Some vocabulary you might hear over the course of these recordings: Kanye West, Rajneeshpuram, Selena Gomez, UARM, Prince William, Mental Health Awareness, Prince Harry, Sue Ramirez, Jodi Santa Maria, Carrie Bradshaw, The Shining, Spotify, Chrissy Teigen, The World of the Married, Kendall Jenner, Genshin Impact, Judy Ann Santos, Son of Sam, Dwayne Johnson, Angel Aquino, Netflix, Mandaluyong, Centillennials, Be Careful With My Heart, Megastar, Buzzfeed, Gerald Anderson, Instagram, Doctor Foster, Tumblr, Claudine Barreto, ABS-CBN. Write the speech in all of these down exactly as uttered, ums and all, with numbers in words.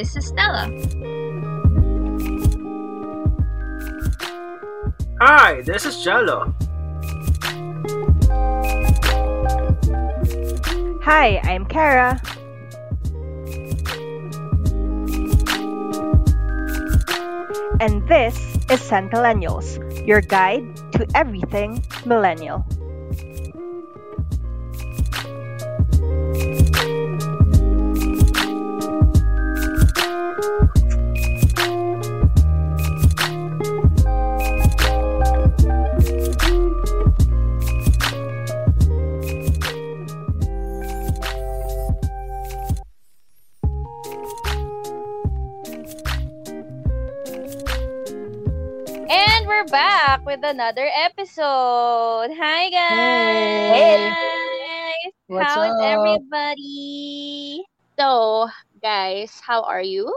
This is Stella. Hi, this is Jello. Hi, I'm Kara. And this is Centillennials, your guide to everything millennial. Back with another episode. Hi guys. Hey. Guys. What's how up? Is everybody? So, guys, how are you?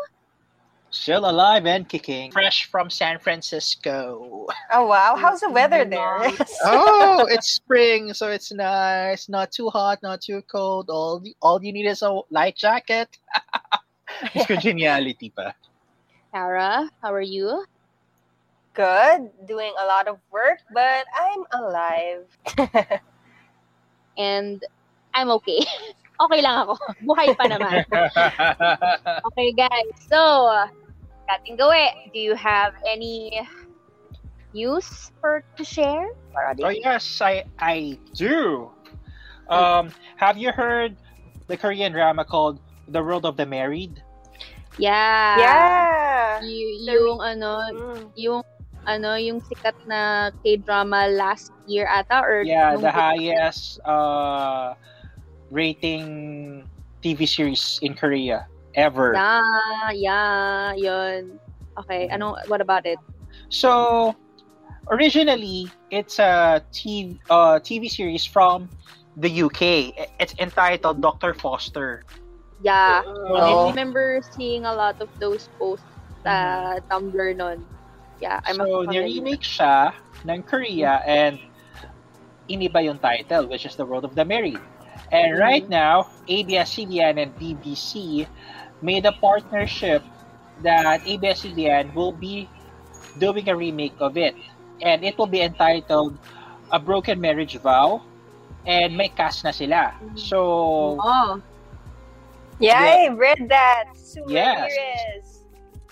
Still alive and kicking. Fresh from San Francisco. Oh wow, how's the weather there? Oh, it's spring, so it's nice. Not too hot, not too cold. All the, all you need is a light jacket. It's congeniality pa. Sarah, how are you? Good, doing a lot of work, but I'm alive. And I'm okay. Okay lang ako. Buhay pa naman. Okay, guys. So, kating gawe, do you have any news for to share? Oh yes, I I do. Um, have you heard the Korean drama called The World of the Married? Yeah. Yeah. Y- yung so, ano, mm. yung Ano, yung sikat na K-drama last year ata? Or yeah, the highest uh, rating T V series in Korea ever. Yeah, yeah, yun. Okay, ano, what about it? So, originally, it's a T V, uh, T V series from the U K. It's entitled Doctor Foster. Yeah, oh. I remember seeing a lot of those posts sa uh, Tumblr nun. Yeah, I'm so, niremake siya ng Korea and iniba yung title, which is The World of the Married. And mm-hmm. right now, A B S C B N and B B C made a partnership that A B S C B N will be doing a remake of it. And it will be entitled A Broken Marriage Vow. And may cast na sila. So... Oh. Yeah, yeah. I read that. Sue yes. Ramirez.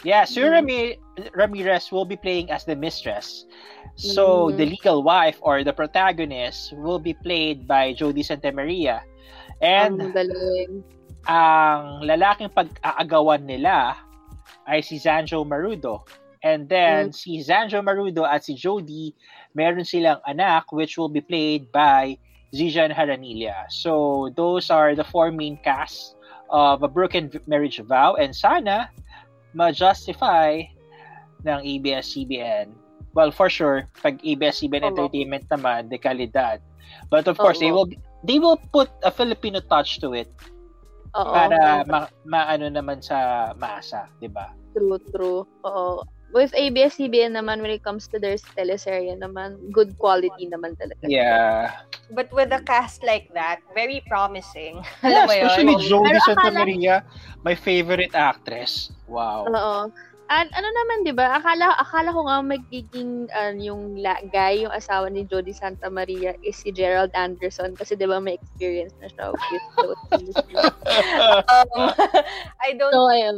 Yeah, Sue Ramir- Ramirez will be playing as the mistress. So, mm-hmm. the legal wife or the protagonist will be played by Jodi Santa Maria. And ang, ang lalaking pag-aagawan nila ay si Zanjoe Marudo. And then, mm-hmm. si Zanjoe Marudo at si Jodi, meron silang anak which will be played by Zijan Jaranilla. So, those are the four main casts of A Broken Marriage Vow. And sana... ma-justify ng A B S C B N. Well, for sure, pag A B S C B N oh, Entertainment naman, dekalidad. But of course, oh, they will they will put a Filipino touch to it oh, para oh. ma- maano naman sa masa, di ba? True, true. Oo. With A B S C B N naman, when it comes to their teleserye naman, good quality naman talaga. Yeah. But with a cast like that, very promising. Yeah, especially Jodi Santa Maria, my favorite actress. Wow. Oo. At ano naman, di ba? Akala, akala ko nga magiging uh, yung la- guy, yung asawa ni Jodi Santa Maria is si Gerald Anderson kasi di ba may experience na siya with those industries. um, I don't... So, ayun.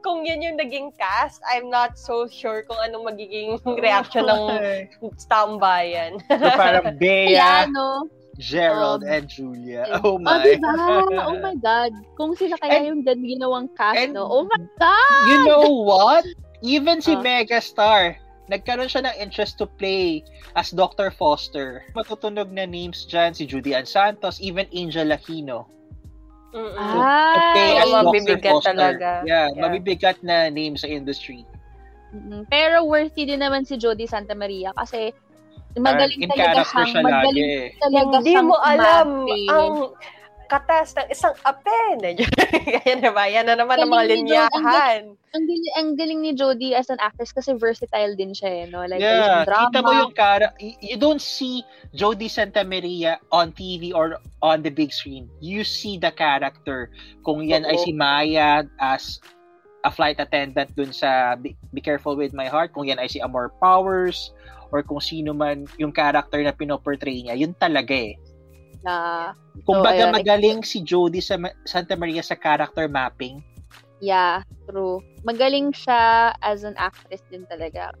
Kung yun yung naging cast, I'm not so sure kung anong magiging reaction ng tambayan. So parang Bea, yeah, no? Gerald, um, and Julia. And, oh my. Oh, diba? Oh my God. Kung sila kaya and, yung dad ginawang cast, and, no? Oh my God! You know what? Even si uh, Megastar, nagkaroon siya ng interest to play as Doctor Foster. Matutunog na names dyan, si Judy Ann Santos, even Angel Aquino. Mm-mm. To, to play as ah, Doctor Foster. Talaga. Yeah, yeah, mabibigat na names sa industry. Mm-hmm. Pero worthy din naman si Jodi Santa Maria kasi magaling talaga siyang, magaling talaga siyang hindi mo alam, ang katas ng isang apen. Kaya na ba? Yan na naman ang mga linyahan. Ang, ang, galing, ang galing ni Jodi as an actress kasi versatile din siya, eh, no? Like, yeah, kita mo yung cara. You don't see Jodi Santa Maria on T V or on the big screen. You see the character. Kung yan Oo. ay si Maya as a flight attendant dun sa Be, Be Careful With My Heart, kung yan ay si Amor Powers, or kung sino man yung character na pinoportray niya, yun talaga eh. Na kung baga so, magaling si Jodi sa Santa Maria sa character mapping. Yeah, true. Magaling siya as an actress din talaga.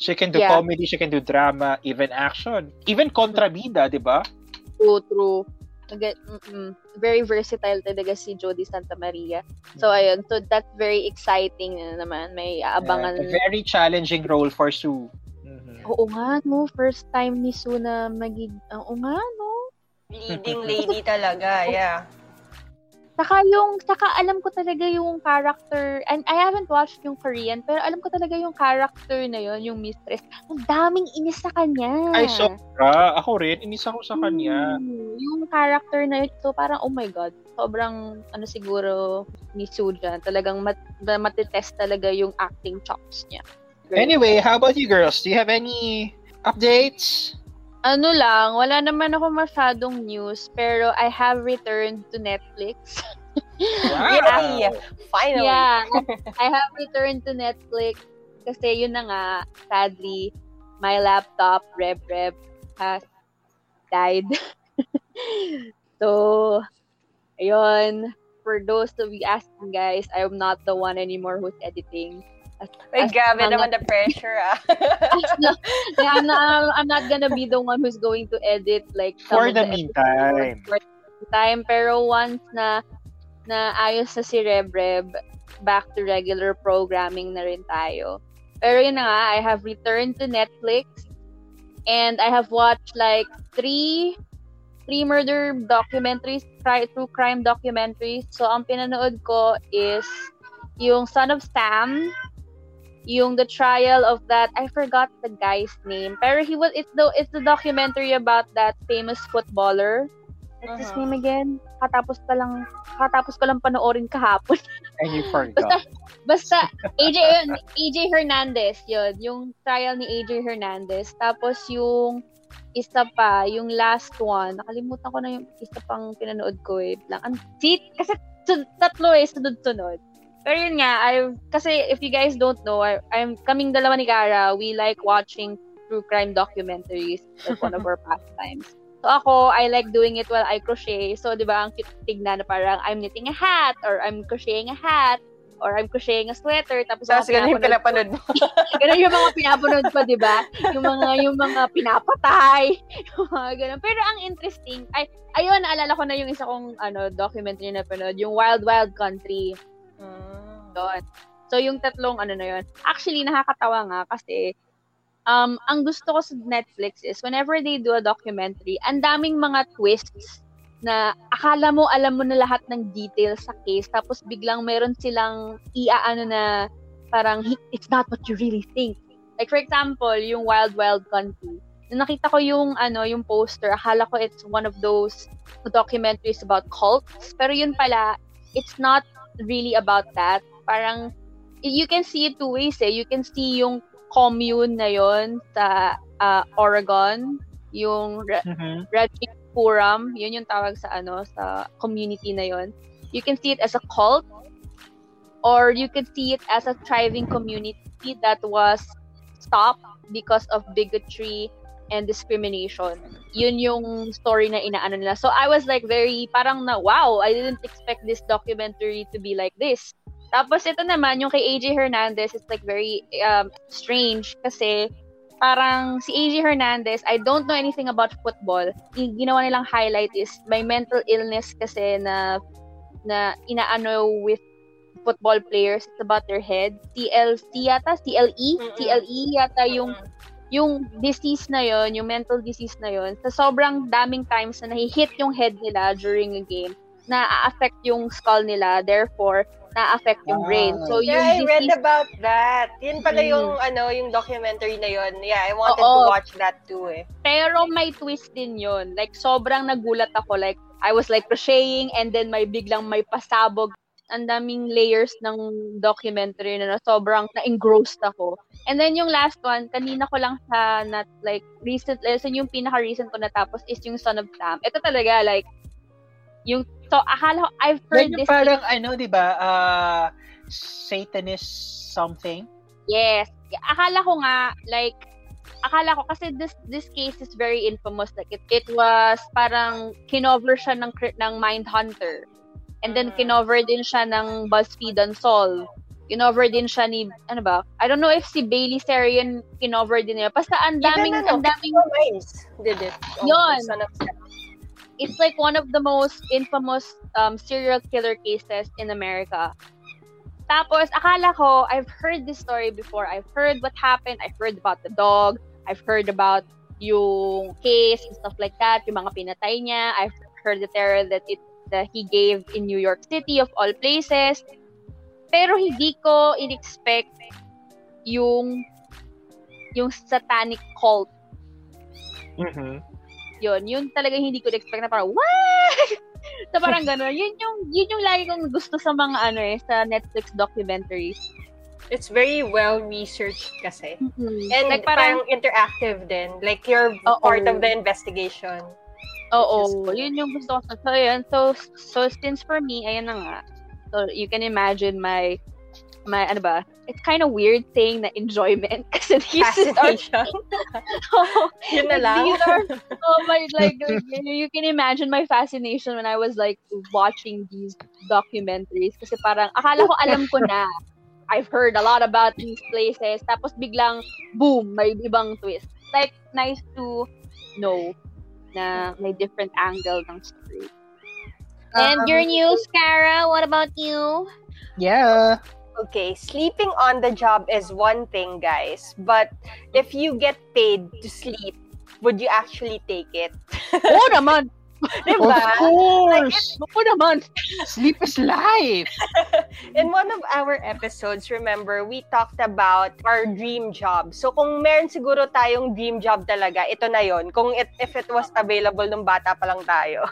She can do yeah. comedy, she can do drama, even action, even kontrabida, di ba? True, true. Mm-mm. Very versatile talaga si Jodi Santa Maria. So ayun, so that's very exciting na naman. May aabangan. Yeah, a very challenging role for Sue. Mm-hmm. Oo nga, no? First time ni Sue na magig... Oo nga, no? Leading lady talaga, yeah. Saka yung, saka alam ko talaga yung character, and I haven't watched yung Korean, pero alam ko talaga yung character na yun, yung mistress. Ang daming inis sa kanya. Ay, sobra. Ako rin, inis ako sa kanya. Hmm, yung character na yun, so parang, oh my God, sobrang, ano siguro, ni Sue dyan. Talagang mat, matitest talaga yung acting chops niya. Girl. Anyway, how about you girls? Do you have any updates? Ano lang, wala naman ako masyadong news, pero I have returned to Netflix. Wow! Yeah, finally! Yeah, I have returned to Netflix kasi yun na nga, sadly, my laptop, Rev Rev, has died. So, ayun, for those to be asking guys, I am not the one anymore who's editing. Wait, grabe naman the pressure, ah. Not, yeah, I'm, not, I'm not gonna be the one who's going to edit, like, for the meantime. For the meantime, pero once na, na ayos na si Reb Reb, back to regular programming na rin tayo. Pero yun na nga, I have returned to Netflix, and I have watched, like, three, three murder documentaries, true crime documentaries. So, ang pinanood ko is yung Son of Sam, yung the trial of that, I forgot the guy's name, pero he was, it's the it's the documentary about that famous footballer. What's uh-huh. his name again? Katapos pa lang, katapos ko lang panoorin kahapon. And you forgot. Basta, basta A J yun, A J Hernandez yun, yung trial ni A J Hernandez. Tapos yung isa pa, yung last one, nakalimutan ko na yung isa pang pinanood ko eh. Lang, ang cheat, kasi tatlo eh, sunod-sunod. Pero yun nga, I kasi if you guys don't know, I, I'm kaming dalawa ni Gara, we like watching true crime documentaries as one of our pastimes. So ako, I like doing it while I crochet. So di ba, ang cute tignan na parang I'm knitting a hat, or I'm crocheting a hat, or I'm crocheting a sweater. Tapos so, ganun yung pinapanood mo. Ganun yung mga pinapanood pa, di ba? Yung mga, yung mga pinapatay. Yung mga ganun. Pero ang interesting, ay, ayun, naalala ko na yung isa kong ano, documentary na panood, yung Wild Wild Country. Doon. So, yung tatlong ano na yun. Actually, nakakatawa nga kasi um, ang gusto ko sa Netflix is whenever they do a documentary, ang daming mga twists na akala mo, alam mo na lahat ng details sa case, tapos biglang meron silang iaano na parang, it's not what you really think. Like, for example, yung Wild Wild Country. Na nakita ko yung ano, yung poster, akala ko it's one of those documentaries about cults, pero yun pala, it's not really about that. Parang you can see it two ways eh. You can see yung commune na yon sa uh, Oregon, yung Ra- mm-hmm. Rajneeshpuram, yun yung tawag sa ano, sa community na yon. You can see it as a cult, or you can see it as a thriving community that was stopped because of bigotry and discrimination. Yun yung story na inaano nila. So I was like very parang na wow, I didn't expect this documentary to be like this. Tapos ito naman yung kay A J Hernandez, it's like very um, strange kasi parang si A J Hernandez, I don't know anything about football. Yung ginawa nilang highlight is may mental illness kasi na na inaano with football players, it's about their head. T L C yata, T L E, T L E yata yung yung disease na yon, yung mental disease na yon, sa sobrang daming times na nahihit yung head nila during a game, na-affect yung skull nila, therefore, na-affect yung brain. So you yeah, I read about that. Yun pala yung mm. ano, yung documentary na yun. Yeah, I wanted Oo. to watch that too eh. Pero may twist din yun. Like sobrang nagulat ako, like I was like crocheting and then may biglang may pasabog. Ang daming layers ng documentary na, na sobrang na-engrossed ako. And then yung last one, kanina ko lang sa not like recent lesson, yung pinaka-recent ko natapos is yung Son of Sam. Ito talaga like yung so akala ko I've heard then this parang thing. Ano, 'di ba? Uh, Satanist something. Yes. Akala ko nga like akala ko kasi this this case is very infamous, like it, it was parang kinover siya ng ng Mindhunter. And then, kinover din siya ng Buzzfeed Unsolved. Kinover din siya ni, ano ba? I don't know if si Bailey Sarian kinover din niya. Basta, ang daming, ang daming... Did it. Oh, yun. Son of Sam. It's like one of the most infamous um, serial killer cases in America. Tapos, akala ko, I've heard this story before. I've heard what happened. I've heard about the dog. I've heard about yung case and stuff like that. Yung mga pinatay niya. I've heard the terror that it that he gave in New York City of all places. Pero hindi ko in-expect yung yung satanic cult. Mm-hmm. Yun, yun talaga hindi ko in-expect na parang, what? So parang gano'n. Yun yung, yun yung lagi kong gusto sa mga ano eh, sa Netflix documentaries. It's very well-researched kasi. Mm-hmm. And like, parang, parang interactive din. Like you're uh-oh. part of the investigation. Oo, yun yung gusto ko. So, yun. So, so, since for me, ayan na nga. So, you can imagine my, my, ano ba? It's kind of weird saying na enjoyment. Kasi fascination. Oh, yun na lang. Are, oh my, like, like, you can imagine my fascination when I was, like, watching these documentaries. Kasi parang, akala ko alam ko na. I've heard a lot about these places. Tapos biglang, boom, may ibang twist. Like, nice to know na may different angle ng story. And um, your news, Cara, what about you? Yeah. Okay, sleeping on the job is one thing, guys. But if you get paid to sleep, would you actually take it? Oo naman! Diba? Of course! Like, Oo naman! Sleep is life! In one of our episodes, remember, we talked about our dream job. So kung meron siguro tayong dream job talaga, ito na yon. Kung it, if it was available nung bata pa lang tayo.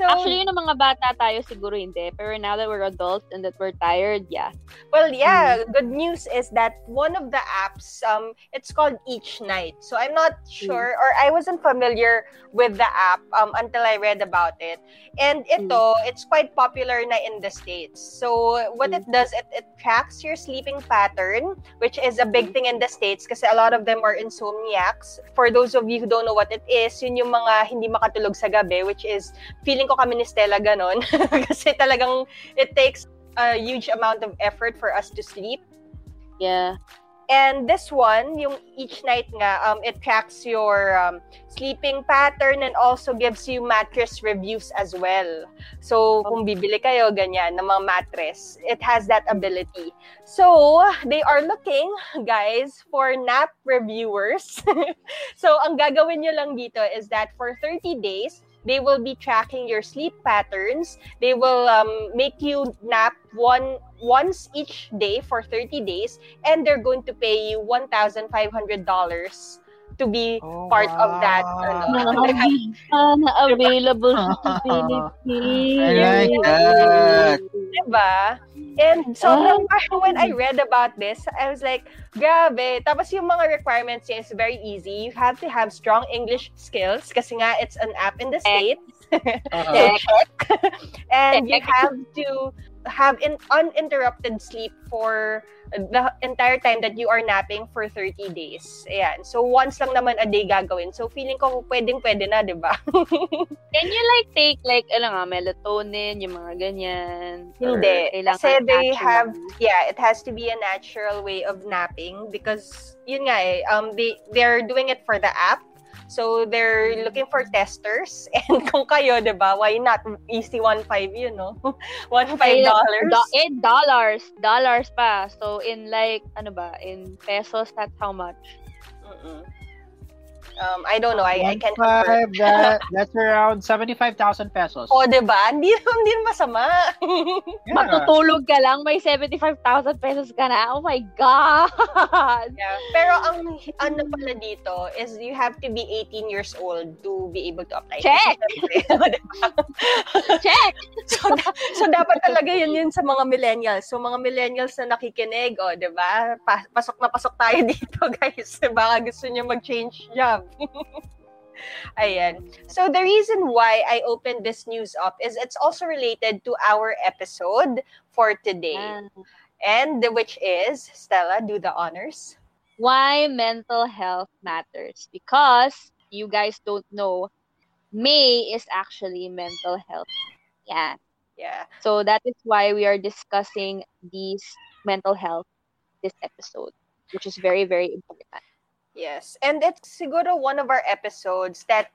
So, actually, yung mga bata tayo siguro hindi. Pero now that we're adults and that we're tired, yeah. Well, yeah. Mm. Good news is that one of the apps, um, it's called Each Night. So I'm not sure, mm. or I wasn't familiar with the app um, until I read about it. And ito, mm. it's quite popular na in the States. So what mm. it does, it, it tracks your sleeping pattern, which is a big thing in the States kasi a lot of them are insomniacs. For those of you who don't know what it is, yun yung mga hindi makatulog sa gabi, which is feeling ko kami ni Stella ganon. Kasi talagang it takes a huge amount of effort for us to sleep. Yeah. And this one, yung Each Night nga, um, it tracks your um, sleeping pattern and also gives you mattress reviews as well. So, kung bibili kayo, ganyan, ng mga mattress. It has that ability. So, they are looking, guys, for nap reviewers. So, ang gagawin nyo lang dito is that for thirty days, they will be tracking your sleep patterns. They will um, make you nap one once each day for thirty days, and they're going to pay you one thousand five hundred dollars to be oh, part wow. of that. Ano, na available sa Philippines. I like that. Diba? And so oh. when I read about this, I was like, grabe. Tapos yung mga requirements niya is very easy. You have to have strong English skills kasi nga it's an app in the States. Uh-huh. And you have to have an uninterrupted sleep for the entire time that you are napping for thirty days. Ayan. So, once lang naman a day gagawin. So, feeling ko pwedeng-pwede na, di ba? Can you like take like, alam nga, melatonin, yung mga ganyan? Hindi. Kasi they have, yeah, it has to be a natural way of napping because, yun nga eh, um, they, they're doing it for the app. So, they're looking for testers. And kung kayo, di ba? Why not? Easy one five, you know? one five dollars. eight dollars. Dollars. Dollars pa. So, in like, ano ba? In pesos, that's how much? Mm-mm. Um, I don't know. I, I can't remember. That, that's around seventy-five thousand pesos. O, diba? Hindi, hindi masama. Yeah. Matutulog ka lang, may seventy-five thousand pesos ka na. Oh my God! Yeah. Pero ang ano pala dito is you have to be eighteen years old to be able to apply. Check! Check! So, so, dapat talaga yun yun sa mga millennials. So, mga millennials na nakikinig, o, diba? Pa- pasok na pasok tayo dito, guys. Baka gusto nyo mag-change job. Ayan. So the reason why I opened this news up is it's also related to our episode for today. Um, and which is, Stella, do the honors. Why mental health matters. Because you guys don't know, May is actually mental health. Yeah. Yeah. So that is why we are discussing these mental health this episode, which is very, very important. Yes, and it's siguro one of our episodes that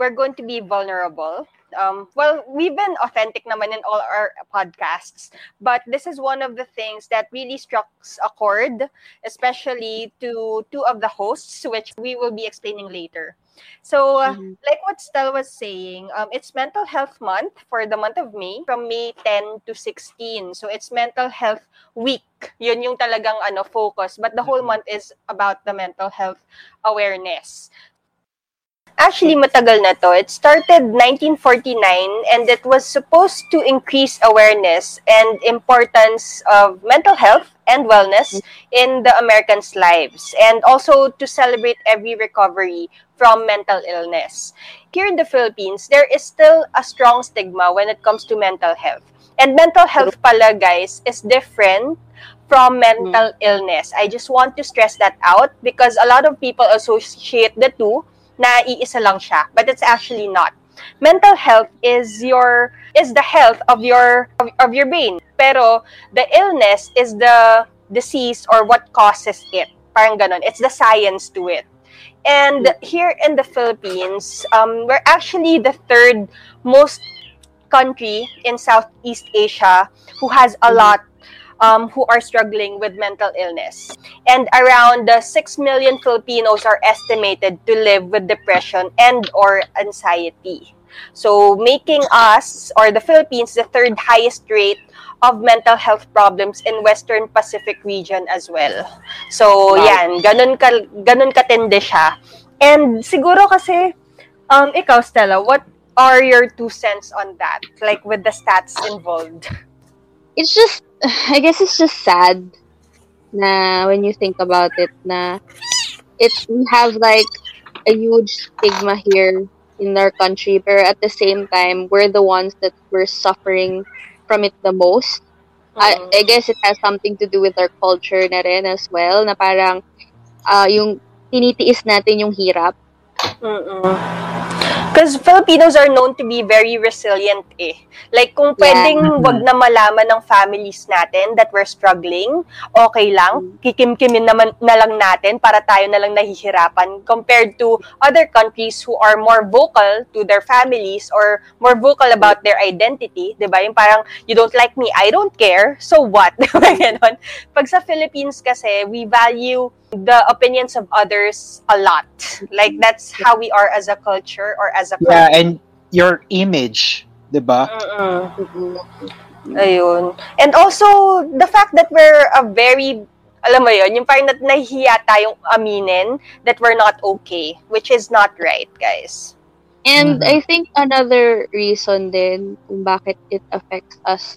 we're going to be vulnerable. Um, well, we've been authentic naman in all our podcasts, but this is one of the things that really struck a chord, especially to two of the hosts, which we will be explaining later. So, uh, mm-hmm. like what Stella was saying, um, it's Mental Health Month for the month of May, from May tenth to sixteenth. So, it's Mental Health Week. Yun yung talagang ano, focus. But the whole month is about the mental health awareness. Actually, matagal na to. It started nineteen forty-nine and it was supposed to increase awareness and importance of mental health and wellness in the Americans' lives, and also to celebrate every recovery from mental illness. Here in the Philippines, there is still a strong stigma when it comes to mental health. And mental health pala, guys, is different from mental illness. I just want to stress that out because a lot of people associate the two na iisa lang siya, but it's actually not. Mental health is your is the health of your of, of your brain, pero the illness is the disease or what causes it. Parang ganon. It's the science to it. And here in the Philippines, um, we're actually the third most country in Southeast Asia who has a lot Um, who are struggling with mental illness. And around uh, six million Filipinos are estimated to live with depression and or anxiety. So making us, or the Philippines, the third highest rate of mental health problems in Western Pacific region as well. So wow. Yan, ganun, ka, ganun katindi siya. And siguro kasi, um, ikaw Stella, what are your two cents on that? Like with the stats involved? It's just, I guess it's just sad na when you think about it na it we have like a huge stigma here in our country, but at the same time we're the ones that were suffering from it the most. Mm-hmm. I, I guess it has something to do with our culture na rin as well na parang uh, yung tinitiis natin yung hirap. Mm-mm. Because Filipinos are known to be very resilient eh. Like, kung pwedeng yeah. wag na malaman ng families natin that we're struggling, okay lang, kikim-kimin naman na lang natin para tayo na lang nahihirapan compared to other countries who are more vocal to their families or more vocal about their identity. Diba? Yung parang, you don't like me, I don't care, so what? Ganon. Pag sa Philippines kasi, we value the opinions of others a lot. Like, that's how we are as a culture or as a... Yeah, culture. And your image, diba? Ayun. And also, the fact that we're a very... Alam mo yun, yung parang nahihiya tayong aminin that we're not okay, which is not right, guys. And mm-hmm. I think another reason din kung bakit it affects us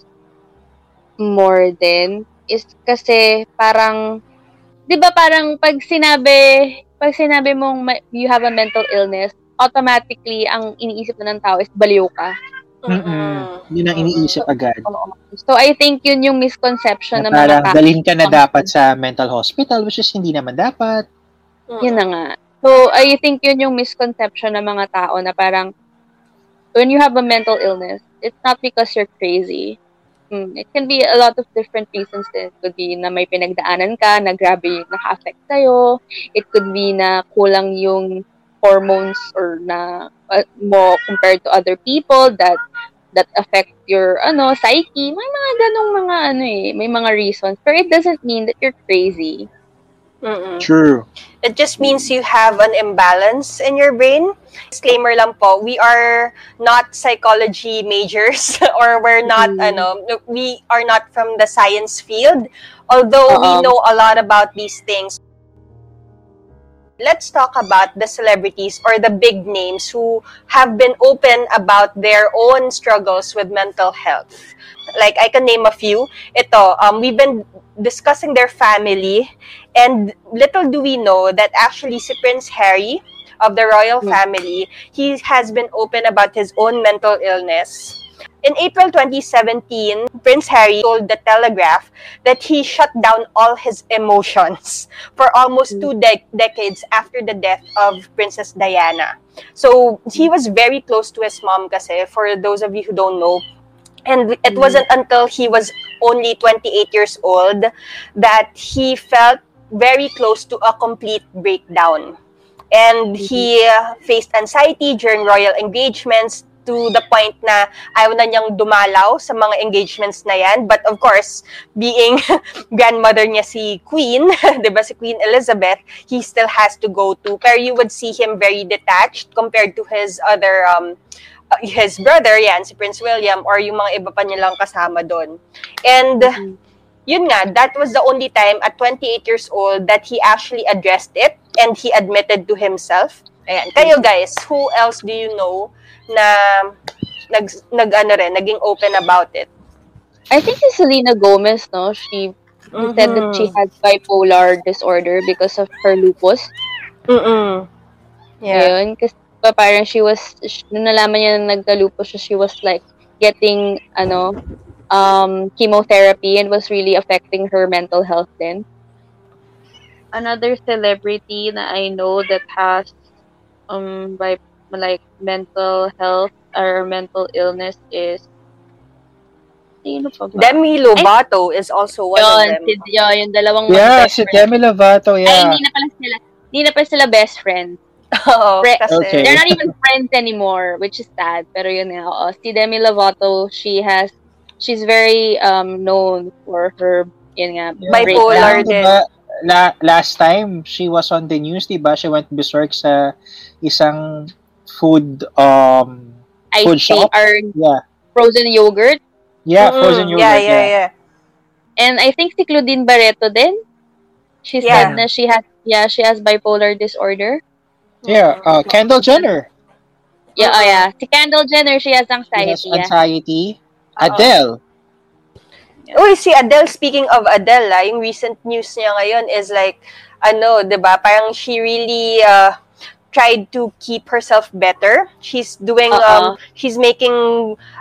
more din is kasi parang... Diba parang pag sinabi, pag sinabi mong ma- you have a mental illness, automatically ang iniisip na ng tao is baliw ka. Mm-mm. Yun ang iniisip agad. So I think yun yung misconception na ng mga tao. Dalhin ka na dapat sa mental hospital, which is hindi naman dapat. Yun na nga. So I think yun yung misconception ng mga tao na parang when you have a mental illness, it's not because you're crazy. It can be a lot of different reasons. It could be na may pinagdaanan ka, na grabe yung naka-affect sa'yo. It could be na kulang yung hormones or na uh, mo compared to other people that that affect your ano psyche. May mga ganong mga ano eh, may mga reasons. But it doesn't mean that you're crazy. Mm-mm. True. It just means you have an imbalance in your brain. Disclaimer lang po, we are not psychology majors or we're not, mm. ano, we are not from the science field, although um, we know a lot about these things. Let's talk about the celebrities or the big names who have been open about their own struggles with mental health. Like, I can name a few. Ito, um, we've been discussing their family, and little do we know that actually si Prince Harry of the royal family, he has been open about his own mental illness. In April twenty seventeen, Prince Harry told The Telegraph that he shut down all his emotions for almost two de- decades after the death of Princess Diana. So, he was very close to his mom kasi, for those of you who don't know. And it wasn't until he was only twenty-eight years old that he felt very close to a complete breakdown. And he uh, faced anxiety during royal engagements, to the point na ayaw na niyang dumalaw sa mga engagements na yan. But of course, being grandmother niya si Queen, di ba, si Queen Elizabeth, he still has to go to. Pero you would see him very detached compared to his other, um, his brother, yan, si Prince William, or yung mga iba pa nilang kasama doon. And, mm-hmm. yun nga, that was the only time at twenty-eight years old that he actually addressed it and he admitted to himself. Ayan. Kayo guys, who else do you know na nag, nag ano rin, naging open about it? I think it's Selena Gomez, no? She mm-hmm. said that she had bipolar disorder because of her lupus. Mm-mm. Yeah. Ayun, kasi parang she was, nung nalaman niya na nagka-lupus siya, she was like getting, ano, um, chemotherapy, and was really affecting her mental health then. Another celebrity na I know that has um by like mental health or mental illness is Demi Lovato eh, is also one yun, of them. Si, yun, yung dalawang yeah, si Demi Lovato, yeah. Ay, hindi na pala sila, hindi na pala sila best friends. Oh, Pre- okay. They're not even friends anymore, which is sad. Pero yun nga, oh, si Demi Lovato, she has, she's very um known for her, yun nga, bipolar din. La- last time she was on the news, diba, she went berserk sa isang food um I food shop, yeah, frozen yogurt, yeah, mm-hmm. frozen yogurt, yeah, yeah, yeah, yeah. And I think si Claudine Barreto din, she yeah. said na she has yeah she has bipolar disorder. Yeah, uh, Kendall Jenner. Yeah, oh yeah, si Kendall Jenner, she has anxiety. She has anxiety. Yeah. Adele. Uy, si Adele, speaking of Adele, ah, yung recent news niya ngayon is like, ano, diba, parang she really uh, tried to keep herself better. She's doing, uh-uh. um, she's making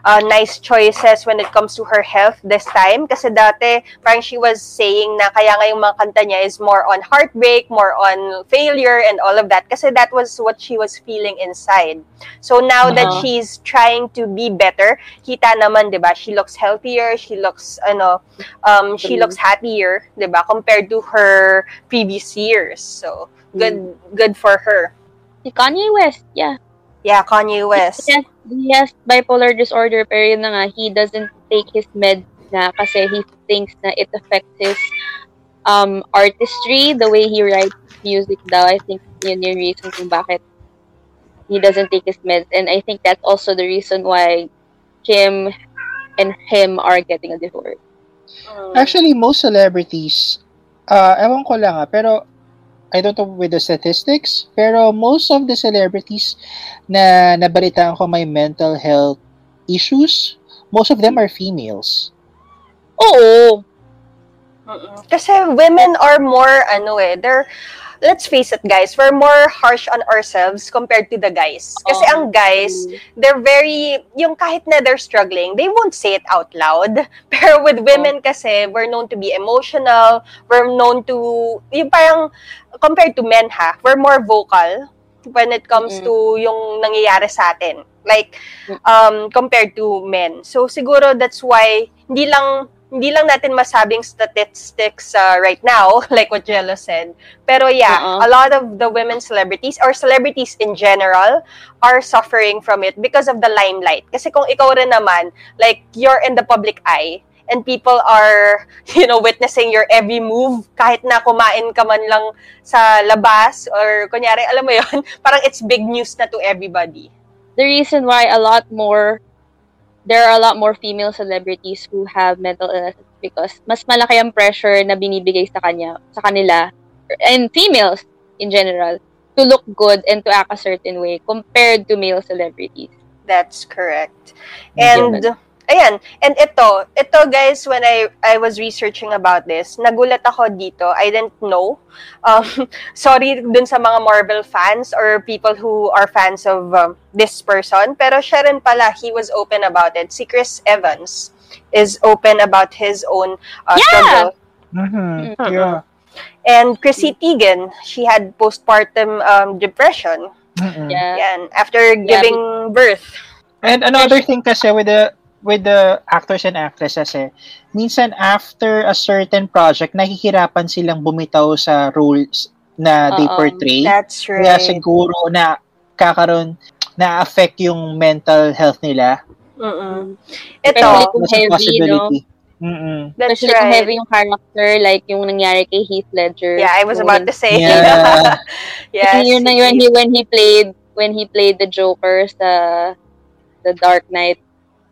uh, nice choices when it comes to her health this time. Kasi dati, parang she was saying na kaya nga yung mga kanta niya is more on heartbreak, more on failure, and all of that. Kasi that was what she was feeling inside. So now uh-huh. that she's trying to be better, kita naman, diba, she looks healthier, she looks, ano, um, she looks happier, diba, compared to her previous years. So, good, mm. good for her. Kanye West, yeah. Yeah, Kanye West. He has, he has bipolar disorder, pero yun na nga, he doesn't take his meds na kasi he thinks na it affects his um, artistry, the way he writes music daw. I think yun yung reason kung bakit he doesn't take his meds. And I think that's also the reason why Kim and him are getting a divorce. Um, Actually, most celebrities, uh, ewan ko lang ha, pero I don't know with the statistics, pero most of the celebrities na nabalitaan ko may mental health issues, most of them are females. Oo. Uh-uh. Kasi women are more, ano eh, they're, let's face it guys, we're more harsh on ourselves compared to the guys. Kasi oh. ang guys, they're very, yung kahit na they're struggling, they won't say it out loud. Pero with women oh. kasi, we're known to be emotional, we're known to, yung parang, compared to men ha, we're more vocal when it comes mm-hmm. to yung nangyayari sa atin. Like, um, compared to men. So siguro that's why, hindi lang, hindi lang natin masabing statistics uh, right now, like what Jello said. Pero yeah, uh-uh. a lot of the women celebrities, or celebrities in general, are suffering from it because of the limelight. Kasi kung ikaw rin naman, like, you're in the public eye, and people are, you know, witnessing your every move, kahit na kumain ka man lang sa labas, or kunyari, alam mo yun, parang it's big news na to everybody. The reason why a lot more, there are a lot more female celebrities who have mental illness because mas malaki ang pressure na binibigay sa kanya, sa kanila, and females in general, to look good and to act a certain way compared to male celebrities. That's correct. And yeah, ayan, and ito, ito guys, when I I was researching about this, nagulat ako dito. I didn't know. Um, sorry dun sa mga Marvel fans or people who are fans of um, this person, pero siya rin pala, he was open about it. Si Chris Evans is open about his own uh, yeah! struggle. Mm-hmm. Mm-hmm. Yeah. And Chrissy Teigen, she had postpartum um, depression. Mm-hmm. Yeah. Yan, after giving yeah. birth. And another thing kasi with the with the actors and actresses eh, minsan after a certain project, nahihirapan silang bumitaw sa roles na they Uh-oh. portray. That's right. Kaya siguro na kakaroon, na-affect yung mental health nila. Mm-mm. Ito, that's a possibility. Mm-mm. That's especially right. Kung heavy yung character, like yung nangyari kay Heath Ledger. Yeah, I was about to say. Yeah. Yes. Yun na yun, when he played, when he played the Joker sa The Dark Knight,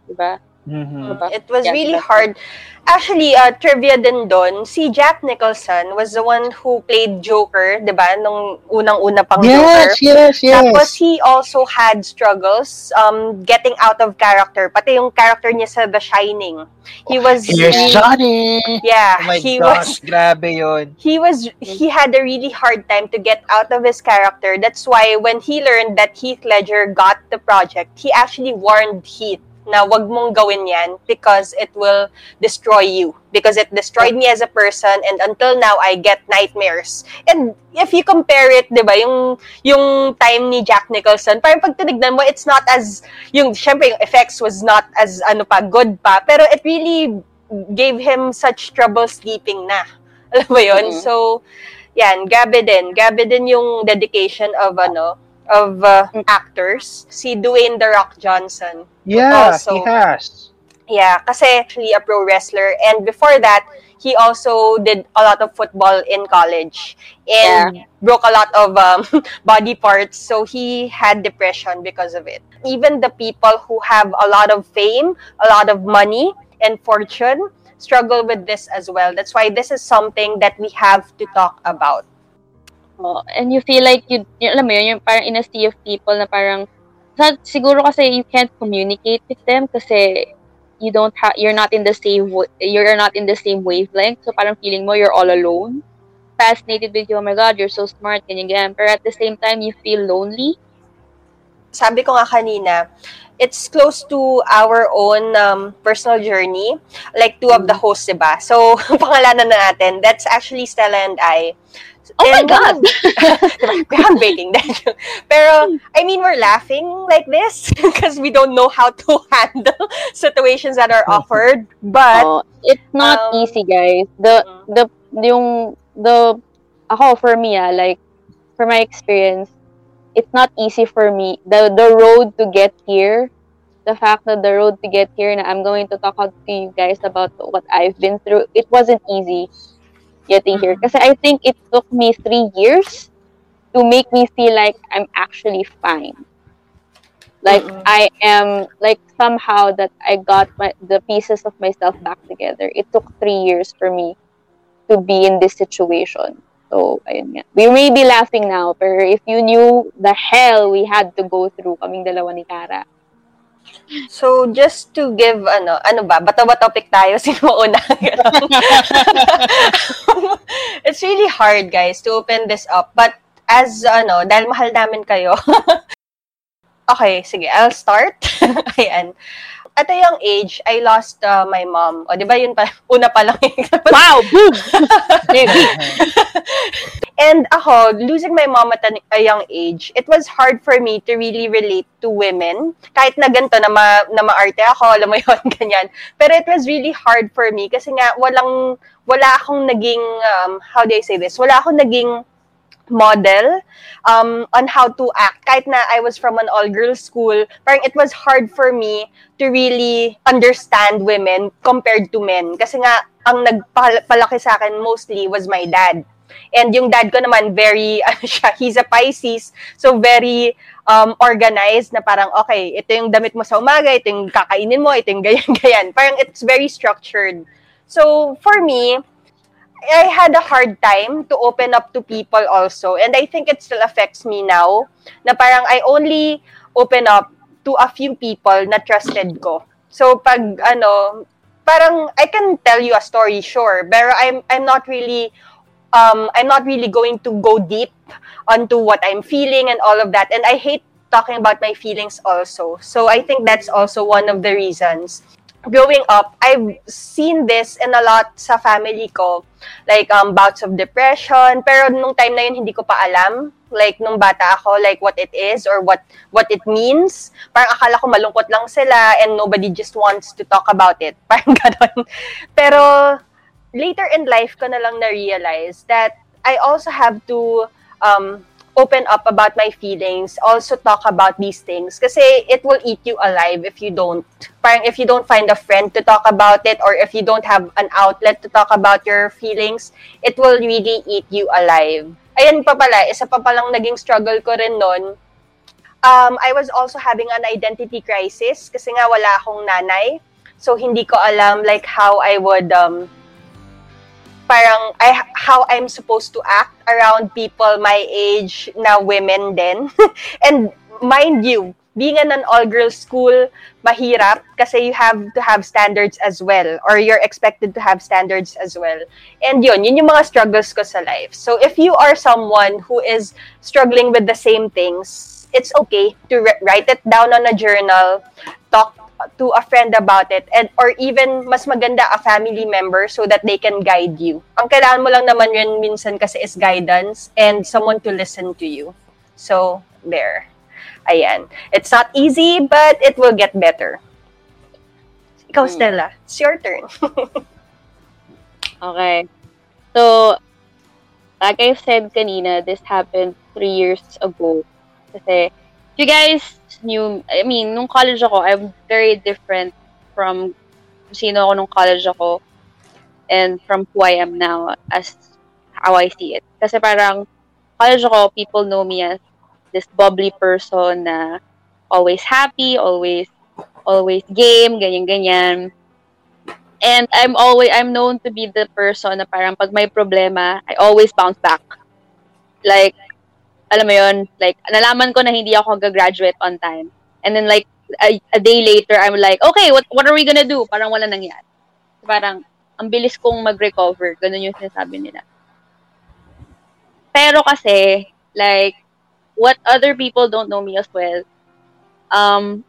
diba? Mm-hmm. Diba? It was yeah, really diba? hard. Actually, uh, trivia din doon, si Jack Nicholson was the one who played Joker, diba? Nung unang-una pang yes, Joker. Yes, yes, yes. Tapos he also had struggles um, getting out of character. Pati yung character niya sa The Shining. He was... Here's uh, Johnny! Yeah. Oh my he gosh, was, grabe yun. He was... He had a really hard time to get out of his character. That's why when he learned that Heath Ledger got the project, he actually warned Heath na wag mong gawin yan because it will destroy you. Because it destroyed me as a person, and until now, I get nightmares. And if you compare it, di ba, yung, yung time ni Jack Nicholson, parang pag tinignan mo, it's not as, yung, syempre, yung effects was not as, ano pa, good pa, pero it really gave him such trouble sleeping na. Alam mo yun? Mm-hmm. So, yan, gabi din. Gabi din yung dedication of, ano, of uh, actors, si Dwayne The Rock Johnson. Yeah, also, he has. Yeah, kasi actually a pro wrestler. And before that, he also did a lot of football in college. And yeah. broke a lot of um, body parts. So he had depression because of it. Even the people who have a lot of fame, a lot of money, and fortune struggle with this as well. That's why this is something that we have to talk about. Oh, and you feel like you, you alam mo yun, yung parang in a sea of people na parang siguro kasi you can't communicate with them kasi you don't have, you're not in the same you're not in the same wavelength, so parang feeling mo you're all alone, fascinated with you, oh my god, you're so smart, ganyan ganyan, pero at the same time you feel lonely. Sabi ko nga kanina, it's close to our own um, personal journey, like two of the hosts, diba? So pangalanan na natin, that's actually Stella and I. Oh and, my God! Groundbreaking. Pero, I mean, we're laughing like this because we don't know how to handle situations that are offered. But oh, it's not um, easy, guys. The, mm-hmm. the, yung, the, ako, for me, ah, like, for my experience, it's not easy for me. The, the road to get here, the fact that the road to get here, and I'm going to talk to you guys about what I've been through, it wasn't easy. Getting here. Kasi I think it took me three years to make me feel like I'm actually fine. Like, mm-hmm. I am, like, somehow that I got my, the pieces of myself back together. It took three years for me to be in this situation. So, ayun nga. We may be laughing now, but if you knew the hell we had to go through, kaming dalawa ni Cara. So, just to give, ano, ano ba? Bato ba topic tayo? Sino una? It's really hard, guys, to open this up. But, as, ano, dahil mahal namin kayo. Okay, sige, I'll start. Ayan. At a young age, I lost uh, my mom. O, di ba yun pa? Una pa lang. Wow! Boom! And ako, losing my mom at a young age, it was hard for me to really relate to women. Kahit na ganito, na, ma, na maarte ako, alam mo yun, ganyan. Pero it was really hard for me kasi nga, walang, wala akong naging, um, how do I say this? Wala akong naging model um, on how to act. Kahit na I was from an all-girls school, parang it was hard for me to really understand women compared to men. Kasi nga, ang nagpalaki sa akin mostly was my dad. And yung dad ko naman, very, ano siya, he's a Pisces, so very um, organized na parang, okay, ito yung damit mo sa umaga, ito yung kakainin mo, ito yung ganyan-ganyan. Parang it's very structured. So, for me, I had a hard time to open up to people also. And I think it still affects me now, na parang I only open up to a few people na trusted ko. So, pag, ano, parang, I can tell you a story, sure, pero I'm, I'm not really... Um, I'm not really going to go deep onto what I'm feeling and all of that. And I hate talking about my feelings also. So I think that's also one of the reasons. Growing up, I've seen this in a lot sa family ko. Like, um, bouts of depression. Pero nung time na yun, hindi ko pa alam. Like, nung bata ako, like, what it is or what, what it means. Parang akala ko malungkot lang sila and nobody just wants to talk about it. Parang ganon. Pero... later in life ko na lang na-realize that I also have to um, open up about my feelings, also talk about these things kasi it will eat you alive if you don't. Parang if you don't find a friend to talk about it or if you don't have an outlet to talk about your feelings, it will really eat you alive. Ayan pa pala, isa pa palang naging struggle ko rin nun. Um, I was also having an identity crisis kasi nga wala akong nanay. So hindi ko alam like how I would... Um, parang I, how I'm supposed to act around people my age na women then. And mind you, being in an all-girls school, mahirap kasi you have to have standards as well or you're expected to have standards as well. And yun, yun yung mga struggles ko sa life. So if you are someone who is struggling with the same things, it's okay to re- write it down on a journal, talk to a friend about it, and or even mas maganda a family member so that they can guide you. Ang kailangan mo lang naman yun minsan kasi is guidance and someone to listen to you. So, there. Ayan. It's not easy, but it will get better. Ikaw, hmm. Stella. It's your turn. Okay. So, like I said kanina, this happened three years ago. Kasi, you guys knew, I mean, nung college ako, I'm very different from sino ako nung college ako and from who I am now as how I see it. Kasi parang college ako, people know me as this bubbly person na always happy, always always game, ganyan-ganyan. And I'm always, I'm known to be the person na parang pag may problema, I always bounce back. Like, alam mo yun, like, nalaman ko na hindi ako gagraduate on time. And then, like, a, a day later, I'm like, okay, what what are we gonna do? Parang wala nangyari. Parang, ang bilis kong mag-recover. Ganun yung sinasabi nila. Pero kasi, like, what other people don't know me as well, um,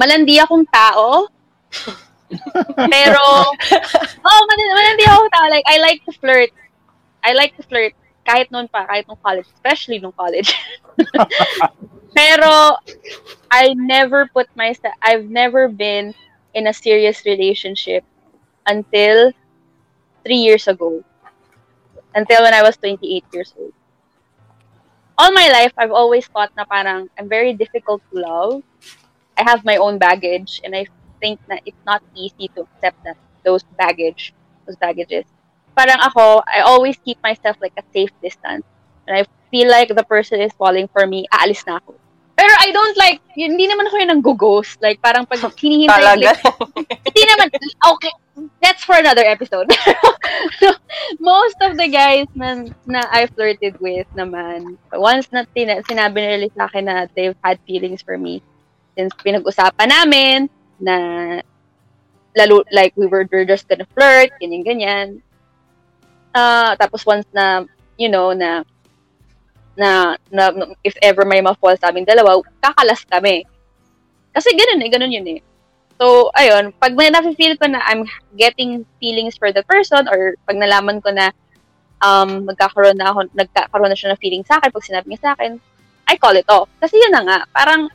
malandi akong tao. Pero, oh, malandi, malandi akong tao. Like, I like to flirt. I like to flirt. Kahit noon pa, kahit nung college, especially nung college. Pero, I never put myself, I've never been in a serious relationship until three years ago. Until when I was twenty-eight years old. All my life, I've always thought na parang, I'm very difficult to love. I have my own baggage, and I think na it's not easy to accept that, those baggage, those baggages. Parang ako, I always keep myself like a safe distance. And I feel like the person is falling for me, aalis na ako. Pero I don't like, yun, hindi naman ako yun ang go-ghost. Like, parang pag hinihintay. Talaga? Like, hindi naman, okay, that's for another episode. So, most of the guys na, na I flirted with naman, once na tina, sinabi nila sa akin na they've had feelings for me, since pinag-usapan namin, na, lalo, like, we were, we're just gonna flirt, ganyan-ganyan. Uh, tapos once na, you know, na, na, na if ever may ma-fall sa aming dalawa, kakalas kami. Kasi ganun eh, ganun yun eh. So, ayun, pag may na-feel ko na I'm getting feelings for the person or pag nalaman ko na um, magkakaroon na ako, nagkakaroon na siya na feeling sa akin, pag sinabi niya sa akin, I call it off. Kasi yun na nga, parang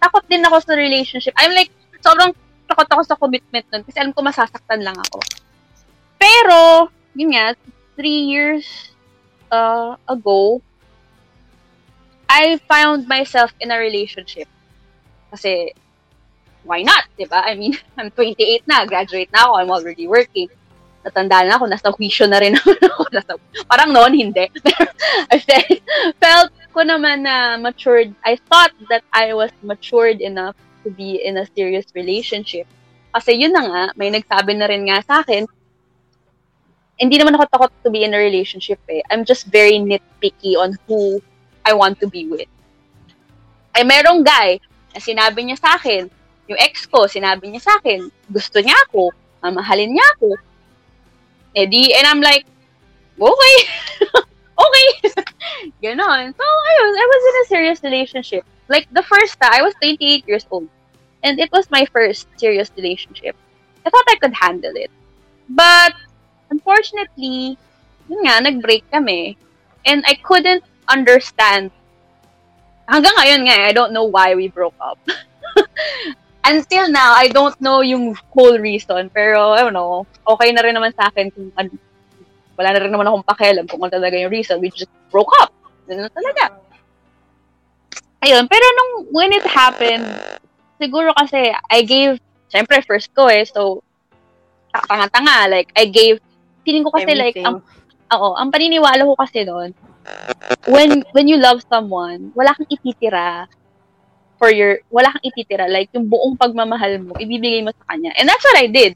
takot din ako sa relationship. I'm like, sobrang takot ako sa commitment nun kasi alam ko masasaktan lang ako. Pero, yun nga, three years uh, ago, I found myself in a relationship. Kasi, why not? Diba? I mean, I'm twenty-eight na, graduate na ako, I'm already working. Natanda na ako, nasa wisyo na rin ako. Parang noon, hindi. I felt ko naman na matured. I thought that I was matured enough to be in a serious relationship. Kasi yun na nga, may nagsabi na rin nga sa akin, hindi naman ako takot to be in a relationship eh. I'm just very nitpicky on who I want to be with. Ay, merong guy na sinabi niya sa akin, yung ex ko, sinabi niya sa akin, gusto niya ako, mamahalin niya ako. Eh di, and I'm like, okay. Okay. Ganon. So, ayun, I was in a serious relationship. Like, the first, I was twenty-eight years old. And it was my first serious relationship. I thought I could handle it. But, unfortunately, yun nga, nag-break kami. And I couldn't understand. Hanggang ngayon nga, I don't know why we broke up. Until now, I don't know yung whole reason. Pero, I don't know, okay na rin naman sa akin kung ano. Wala na rin naman akong pakialam kung ano talaga yung reason. We just broke up. Ano talaga. Ayun, pero nung, when it happened, siguro kasi, I gave, syempre, first ko eh, so, tanga-tanga, like, I gave, feeling ko kasi everything. Like, ang, oo, ang paniniwala ko kasi noon, when, when you love someone, wala kang ititira, for your, wala kang ititira, like, yung buong pagmamahal mo, ibibigay mo sa kanya. And that's what I did.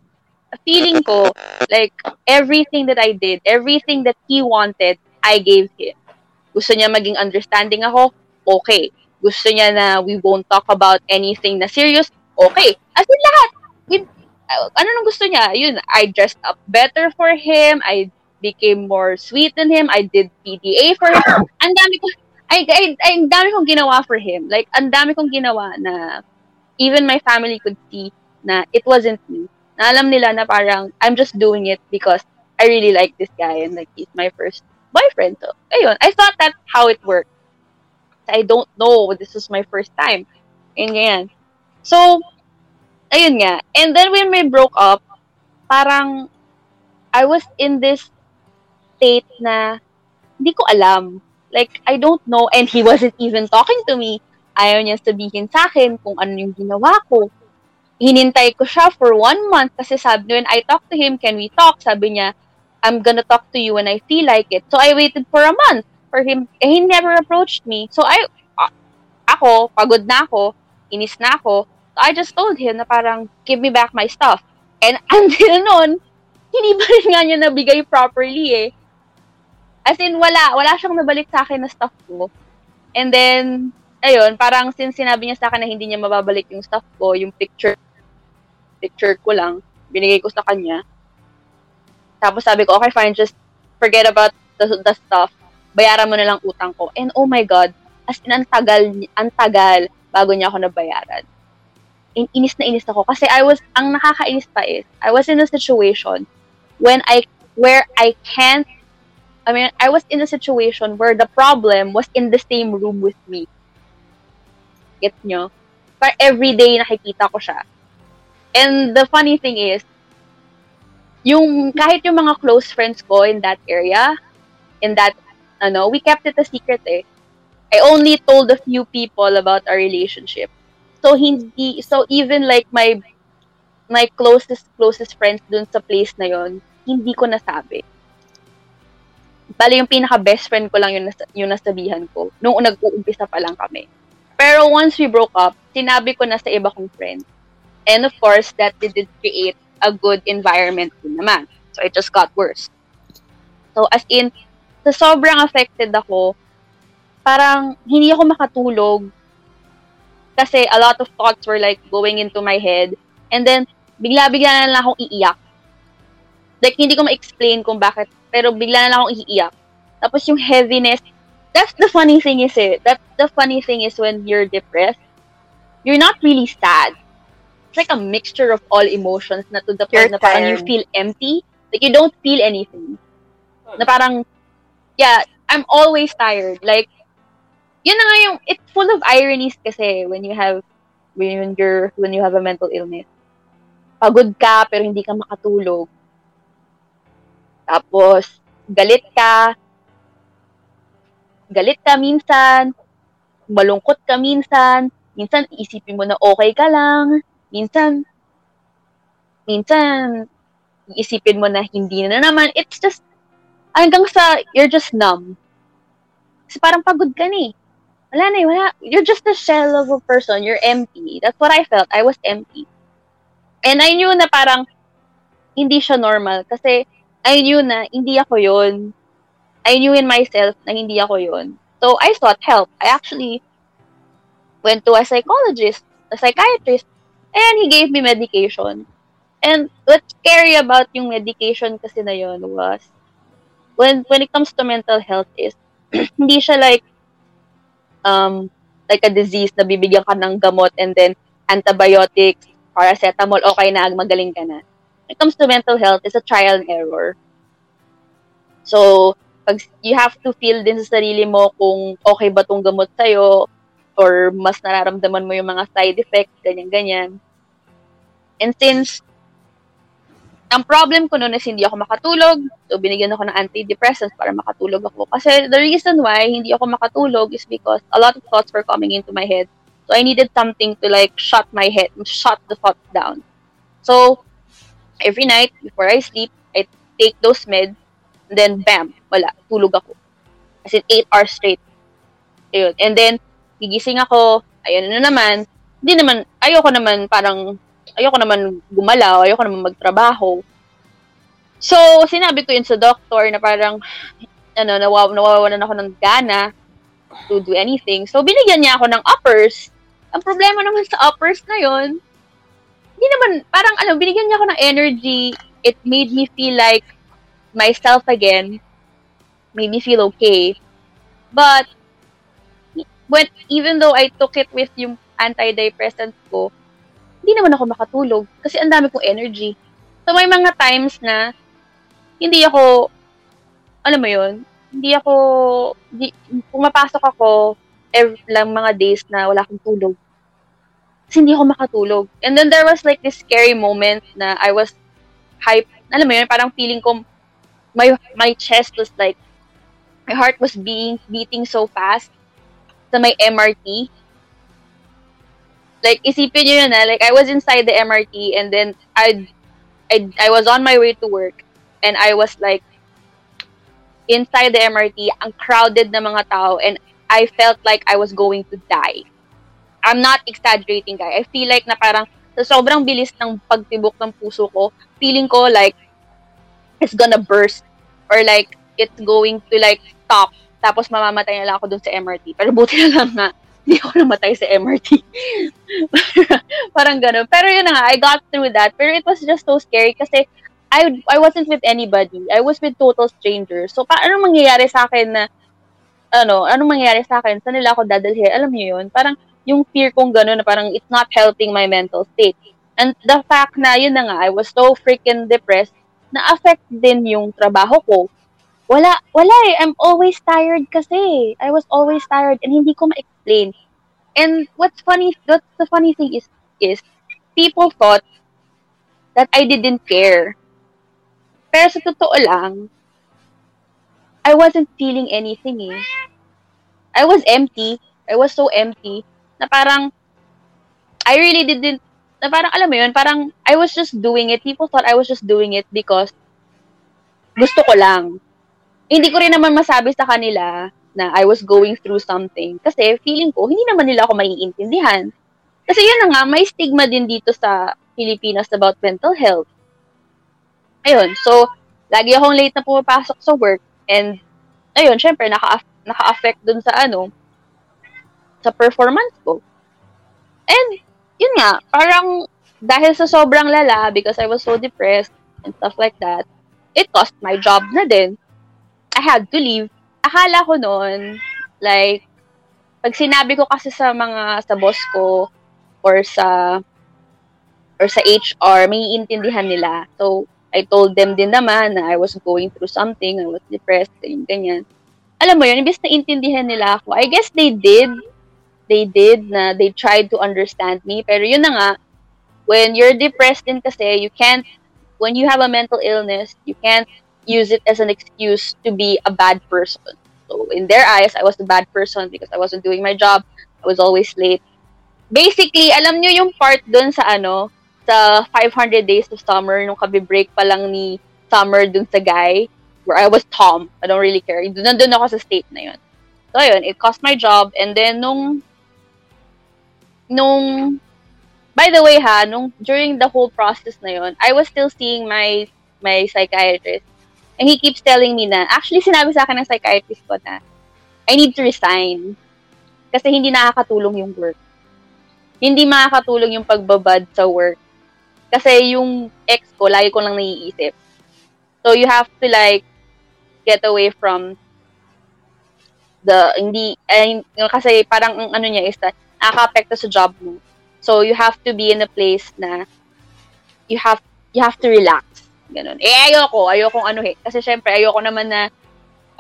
Feeling ko, like, everything that I did, everything that he wanted, I gave him. Gusto niya maging understanding ako, okay. Gusto niya na we won't talk about anything na serious, okay. As in lahat, with, uh, ano nung gusto niya, yun, I dressed up better for him, I became more sweet than him, I did P D A for him, ang dami ko, Ay, ay, ay, ang dami kong ginawa for him. Like, ang dami kong ginawa na even my family could see na it wasn't me. Na alam nila na parang, I'm just doing it because I really like this guy and like, he's my first boyfriend. So, ayun. I thought that's how it worked. I don't know. This was my first time. And yan. So, ayun nga. And then when we broke up, parang, I was in this state na, hindi ko alam. Like, I don't know. And he wasn't even talking to me. Ayaw niya sabihin sa akin kung ano yung ginawa ko. Hinintay ko siya for one month kasi sabi niya, when I talked to him, can we talk? Sabi niya, I'm gonna talk to you when I feel like it. So, I waited for a month for him. He never approached me. So, I, uh, ako, pagod na ako, inis na ako. So, I just told him na parang, give me back my stuff. And until noon, hindi ba rin nga niya nabigay properly eh. As in, wala. Wala siyang nabalik sa akin na stuff ko. And then, ayun, parang since sinabi niya sa akin na hindi niya mababalik yung stuff ko, yung picture, picture ko lang, binigay ko sa kanya. Tapos sabi ko, okay, fine, just forget about the, the stuff. Bayaran mo na lang utang ko. And oh my God, as in, ang tagal, ang tagal bago niya ako nabayaran. In, inis na inis ako. Kasi I was, ang nakakainis pa is, I was in a situation when I, where I can't, I mean, I was in a situation where the problem was in the same room with me. Get nyo? For every day, nakikita ko siya. And the funny thing is, yung, kahit yung mga close friends ko in that area, in that, ano, we kept it a secret eh. I only told a few people about our relationship. So, hindi, so even like my, my closest, closest friends dun sa place na yon, hindi ko nasabi. Bali, yung pinaka-best friend ko lang yung, nas- yung nasabihan ko. Nung nag-uumpisa pa lang kami. Pero once we broke up, sinabi ko na sa iba kong friend. And of course, that didn't create a good environment din naman. So, it just got worse. So, as in, sa sobrang affected ako, parang hindi ako makatulog. Kasi a lot of thoughts were like going into my head. And then, bigla-bigla na lang akong iiyak. Like, hindi ko ma-explain kung bakit, pero bigla na lang akong iiyak. Tapos yung heaviness, that's the funny thing is eh. That's the funny thing is when you're depressed, you're not really sad. It's like a mixture of all emotions na to the point na parang you feel empty. Like, you don't feel anything. Na parang, yeah, I'm always tired. Like, yun na nga yung, it's full of ironies kasi when you have, when you're, when you have a mental illness. Pagod ka, pero hindi ka makatulog. Tapos, galit ka. Galit ka minsan. malungkot ka minsan, minsan isipin mo na okay ka lang, minsan, minsan, isipin mo na hindi na naman. It's just, hanggang sa, you're just numb. Kasi parang pagod ka na eh. Wala na eh, wala. You're just a shell of a person. You're empty. That's what I felt. I was empty. And I knew na parang, hindi siya normal. Kasi, I knew na, hindi ako yun. I knew in myself na hindi ako yun. So, I sought help. I actually went to a psychologist, a psychiatrist, and he gave me medication. And what's scary about yung medication kasi na yun was, when when it comes to mental health is, hindi siya like, um, like a disease na bibigyan ka ng gamot and then antibiotics, paracetamol, okay na, magaling ka na. When it comes to mental health, it's a trial and error. So, pag, you have to feel din sa sarili mo kung okay ba tong gamot sa'yo or mas nararamdaman mo yung mga side effects, ganyan-ganyan. And since ang problem ko noon is hindi ako makatulog. So, binigyan ako ng antidepressants para makatulog ako. Kasi the reason why hindi ako makatulog is because a lot of thoughts were coming into my head. So, I needed something to like shut my head, shut the thoughts down. So, every night before I sleep, I take those meds and then bam, wala, tulog ako. As in, eight hours straight. Ayun. And then, gigising ako, ayun na naman, hindi naman, ayoko naman parang ayoko naman gumalaw, ayoko naman magtrabaho. So, sinabi ko yun sa doctor na parang, ano, nawaw- nawawalan ako ng gana to do anything. So, binigyan niya ako ng uppers. Ang problema naman sa uppers na yun, hindi naman, parang ano, binigyan niya ako ng energy. It made me feel like myself again. Made me feel okay. But, when, even though I took it with yung antidepressants ko, hindi naman ako makatulog kasi ang dami kong energy. So, may mga times na hindi ako, alam mo yun, hindi ako, di, pumapasok ako every lang mga days na wala akong tulog. Kasi hindi ako makatulog. And then there was like this scary moment na I was hype. Alam mo yun, parang feeling ko, my my chest was like, my heart was being, beating so fast sa may M R T. Like, isipin nyo yun na, like, I was inside the M R T and then I, I, I was on my way to work and I was like, inside the M R T, ang crowded na mga tao and I felt like I was going to die. I'm not exaggerating, guys. I feel like na parang, sa sobrang bilis ng pagtibok ng puso ko, feeling ko like, it's gonna burst or like, it's going to like, stop. Tapos mamamatay na lang ako dun sa M R T. Pero buti na lang na, hindi ako namatay sa M R T. Parang gano'n. Pero yun na nga, I got through that. Pero it was just so scary kasi I I wasn't with anybody. I was with total strangers. So, paano mangyayari sa akin na, ano, anong mangyayari sa akin? Saan nila ako dadalhin? Alam niyo yun? Parang yung fear kong gano'n na parang it's not helping my mental state. And the fact na, yun na nga, I was so freaking depressed na affect din yung trabaho ko. Wala, wala eh. I'm always tired kasi. I was always tired and hindi ko ma-explain. And what's funny, what's the funny thing is, is people thought that I didn't care. Pero sa totoo lang, I wasn't feeling anything eh. I was empty. I was so empty na parang I really didn't, na parang alam mo yun, parang I was just doing it. People thought I was just doing it because gusto ko lang. Hindi ko rin naman masabi sa kanila na I was going through something. Kasi feeling ko, hindi naman nila ako maiintindihan. Kasi yun na nga, may stigma din dito sa Pilipinas about mental health. Ayun, so, lagi akong late na pumapasok sa work. And, ayun, syempre, naka, naka-affect dun sa ano, sa performance ko. And, yun nga, parang dahil sa sobrang lala, because I was so depressed and stuff like that, it cost my job na din. I had to leave. Akala ko noon, like, pag sinabi ko kasi sa mga, sa boss ko, or sa, or sa H R, may iintindihan nila. So, I told them din naman na I was going through something, I was depressed, ganyan, ganyan. Alam mo yun, imbis na intindihan nila ako, I guess they did, they did, na they tried to understand me, pero yun na nga, when you're depressed din kasi, you can't, when you have a mental illness, you can't use it as an excuse to be a bad person. So in their eyes, I was a bad person because I wasn't doing my job. I was always late. Basically, alam nyo yung part dun sa ano, sa five hundred days of summer, nung kabibreak pa lang ni Summer dun sa guy, where I was Tom. I don't really care. Nandun ako sa state na yun. So, yun, it cost my job. And then, nung, nung, by the way ha, nung, during the whole process na yun, I was still seeing my, my psychiatrist. And he keeps telling me na, actually, sinabi sa akin ng psychiatrist ko na, I need to resign. Kasi hindi nakakatulong yung work. Hindi makakatulong yung pagbabad sa work. Kasi yung ex ko, lagi ko lang naiisip. So, you have to, like, get away from the, hindi, eh, kasi parang ang ano niya is that, nakaka-apekto sa job mo. So, you have to be in a place na you have you have to relax. Ganun. Eh, ayoko. Ayokong ano eh. Kasi, syempre, ayoko naman na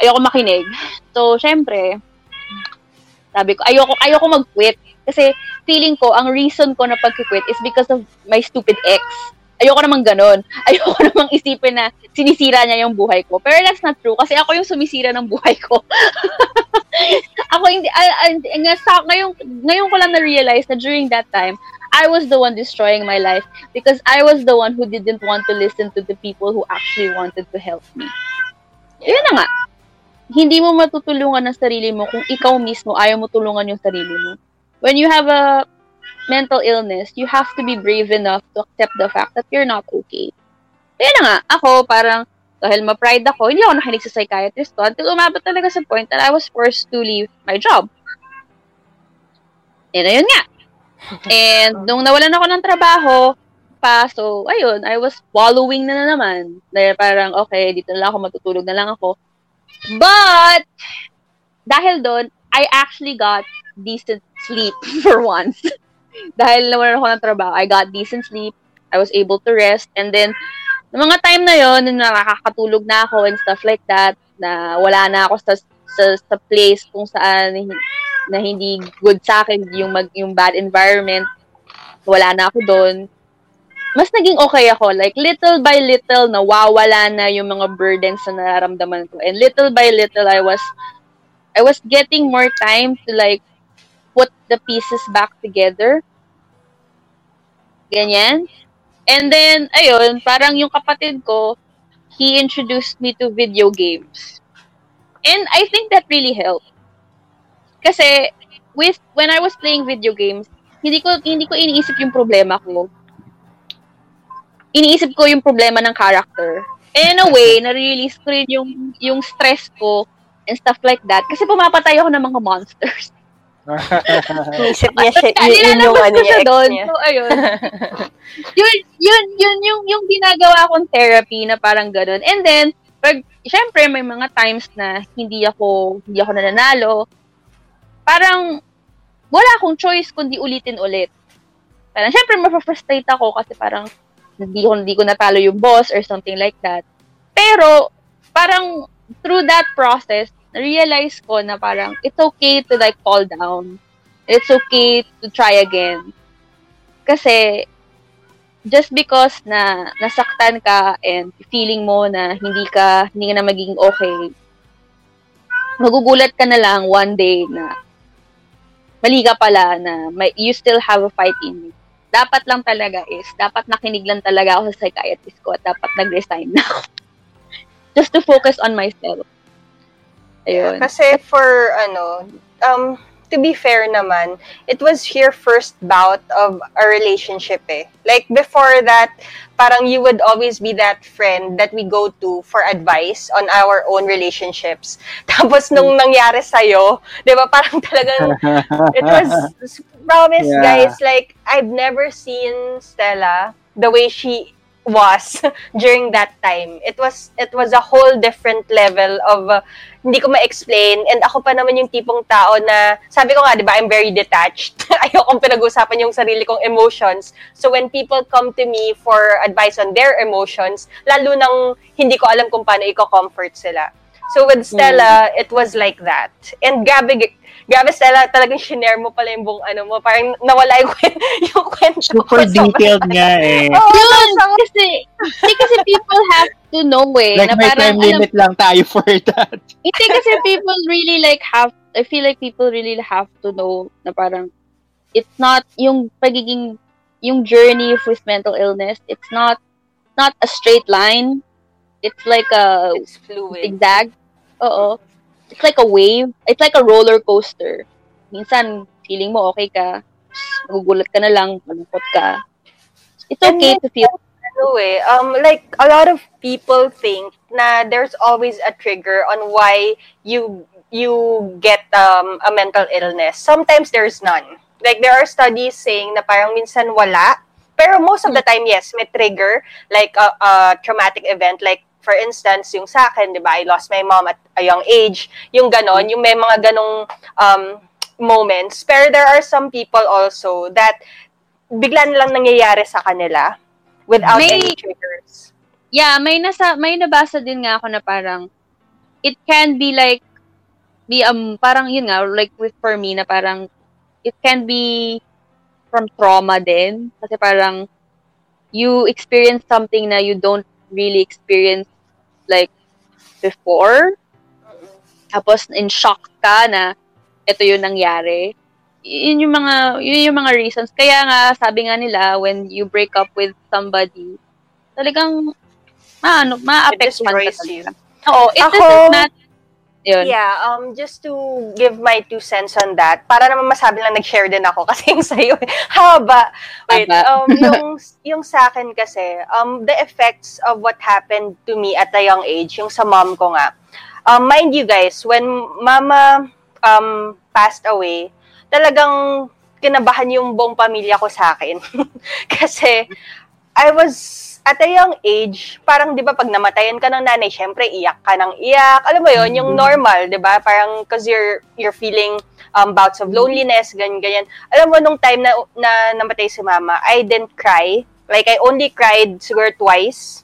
ayoko makinig. So, syempre, sabi ko, ayoko, ayoko mag-quit. Kasi, feeling ko, ang reason ko na pag-quit is because of my stupid ex. Ayoko namang ganun. Ayoko namang isipin na sinisira niya yung buhay ko. Pero that's not true. Kasi ako yung sumisira ng buhay ko. Ako hindi, I, I, ngayon, ngayon ko lang na-realize na during that time, I was the one destroying my life because I was the one who didn't want to listen to the people who actually wanted to help me. Yun na nga. Hindi mo matutulungan ang sarili mo kung ikaw mismo ayaw mo tulungan yung sarili mo. When you have a mental illness, you have to be brave enough to accept the fact that you're not okay. Yun na nga. Ako, parang, dahil ma-pride ako, hindi ako nakinig sa psychiatrist ko until umabot talaga sa point that I was forced to leave my job. Yun na yun nga. And nung nawalan ako ng trabaho pa, so ayun, I was wallowing na, na naman. Dahil parang, okay, dito na lang ako, matutulog na lang ako. But, dahil doon, I actually got decent sleep for once. Dahil nawalan ako ng trabaho, I got decent sleep. I was able to rest. And then, nung mga time na yun, nung nakakatulog na ako and stuff like that, na wala na ako sa, sa, sa place kung saan na hindi good sa akin yung mag, yung bad environment, wala na ako doon, mas naging okay ako. Like, little by little, nawawala na yung mga burdens na nararamdaman ko. And little by little, I was I was getting more time to, like, put the pieces back together. Ganyan. And then, ayun, parang yung kapatid ko, he introduced me to video games. And I think that really helped. Kasi with when I was playing video games, hindi ko hindi ko iniisip yung problema ko. Iniisip ko yung problema ng character. And in a way, na-release ko rin yung yung stress ko and stuff like that kasi pumapatay ako ng mga monsters. Iniisip niya siya yung ano niya. So ayun. Yun yun yun yung yung ginagawa akong therapy na parang ganoon. And then, pag syempre may mga times na hindi ako hindi ako nananalo. Parang wala akong choice kundi ulitin ulit. Parang syempre mapafrustrate ako kasi parang hindi ko, hindi ko natalo yung boss or something like that. Pero parang through that process, na-realize ko na parang it's okay to like fall down. It's okay to try again. Kasi just because na nasaktan ka and feeling mo na hindi ka hindi ka na magiging okay, magugulat ka na lang one day na mali ka pala na may, you still have a fight in you. Dapat lang talaga is, dapat nakinig lang talaga ako sa psychiatrist ko at dapat nag-resign na ako. Just to focus on myself. Ayun. Kasi for, ano, um, to be fair naman, it was your first bout of a relationship eh. Like, before that, parang you would always be that friend that we go to for advice on our own relationships. Tapos nung nangyari sa'yo, di ba, parang talagang, it was, promise yeah. Guys, like, I've never seen Stella the way she was during that time. It was, it was a whole different level of, uh, hindi ko ma-explain, and ako pa naman yung tipong tao na, sabi ko nga, di ba, I'm very detached. Ayokong pinag-usapan yung sarili kong emotions. So when people come to me for advice on their emotions, lalo nang hindi ko alam kung paano i-comfort sila. So with Stella, mm. it was like that. And gabi, gabi Stella, talagang shinare mo pala yung buong ano mo, parang nawala yung, yung kwento. Super detailed nga eh. Oh, yun, kasi, kasi people have to know eh. Like na may parang, time limit alam, lang tayo for that. Hindi kasi people really like have I feel like people really have to know na parang it's not yung pagiging yung journey with mental illness, it's not not a straight line. It's like a it's fluid. Zigzag. Oo. It's like a wave. It's like a roller coaster. Minsan feeling mo okay ka, magugulat ka na lang, malungkot ka. It's okay to feel way. Um, like a lot of people think na there's always a trigger on why you you get um a mental illness. Sometimes there's none. Like there are studies saying na parang minsan wala, pero most of the time yes, may trigger like a, a traumatic event. Like for instance, yung sa akin, 'di ba? I lost my mom at a young age. Yung ganon, yung may mga ganong um moments. Pero there are some people also that bigla na lang nangyayari sa kanila. Without may, any triggers. Yeah, may nasa may nabasa din nga ako na parang it can be like be um parang yun nga like with for me na parang it can be from trauma din kasi parang you experience something na you don't really experience like before. Tapos in shock ka na ito yung nangyari. Yun yung mga yun yung mga reasons kaya nga sabi nga nila when you break up with somebody talagang maano ma-affect man talaga. Oo, it Ako, is not yun. Yeah, um just to give my two cents on that para naman masabi lang nag-share din ako kasi yung sayo haba. Wait, um yung yung sa akin kasi um the effects of what happened to me at a young age yung sa mom ko nga. Um mind you guys, when mama um passed away talagang kinabahan yung buong pamilya ko sa akin. Kasi, I was, at a young age, parang, di ba, pag namatayan ka ng nanay, syempre, iyak ka ng iyak. Alam mo yon yung normal, di ba? Parang, because you're, you're feeling um, bouts of loneliness, ganyan, ganyan. Alam mo, nung time na, na namatay si mama, I didn't cry. Like, I only cried, siguro, twice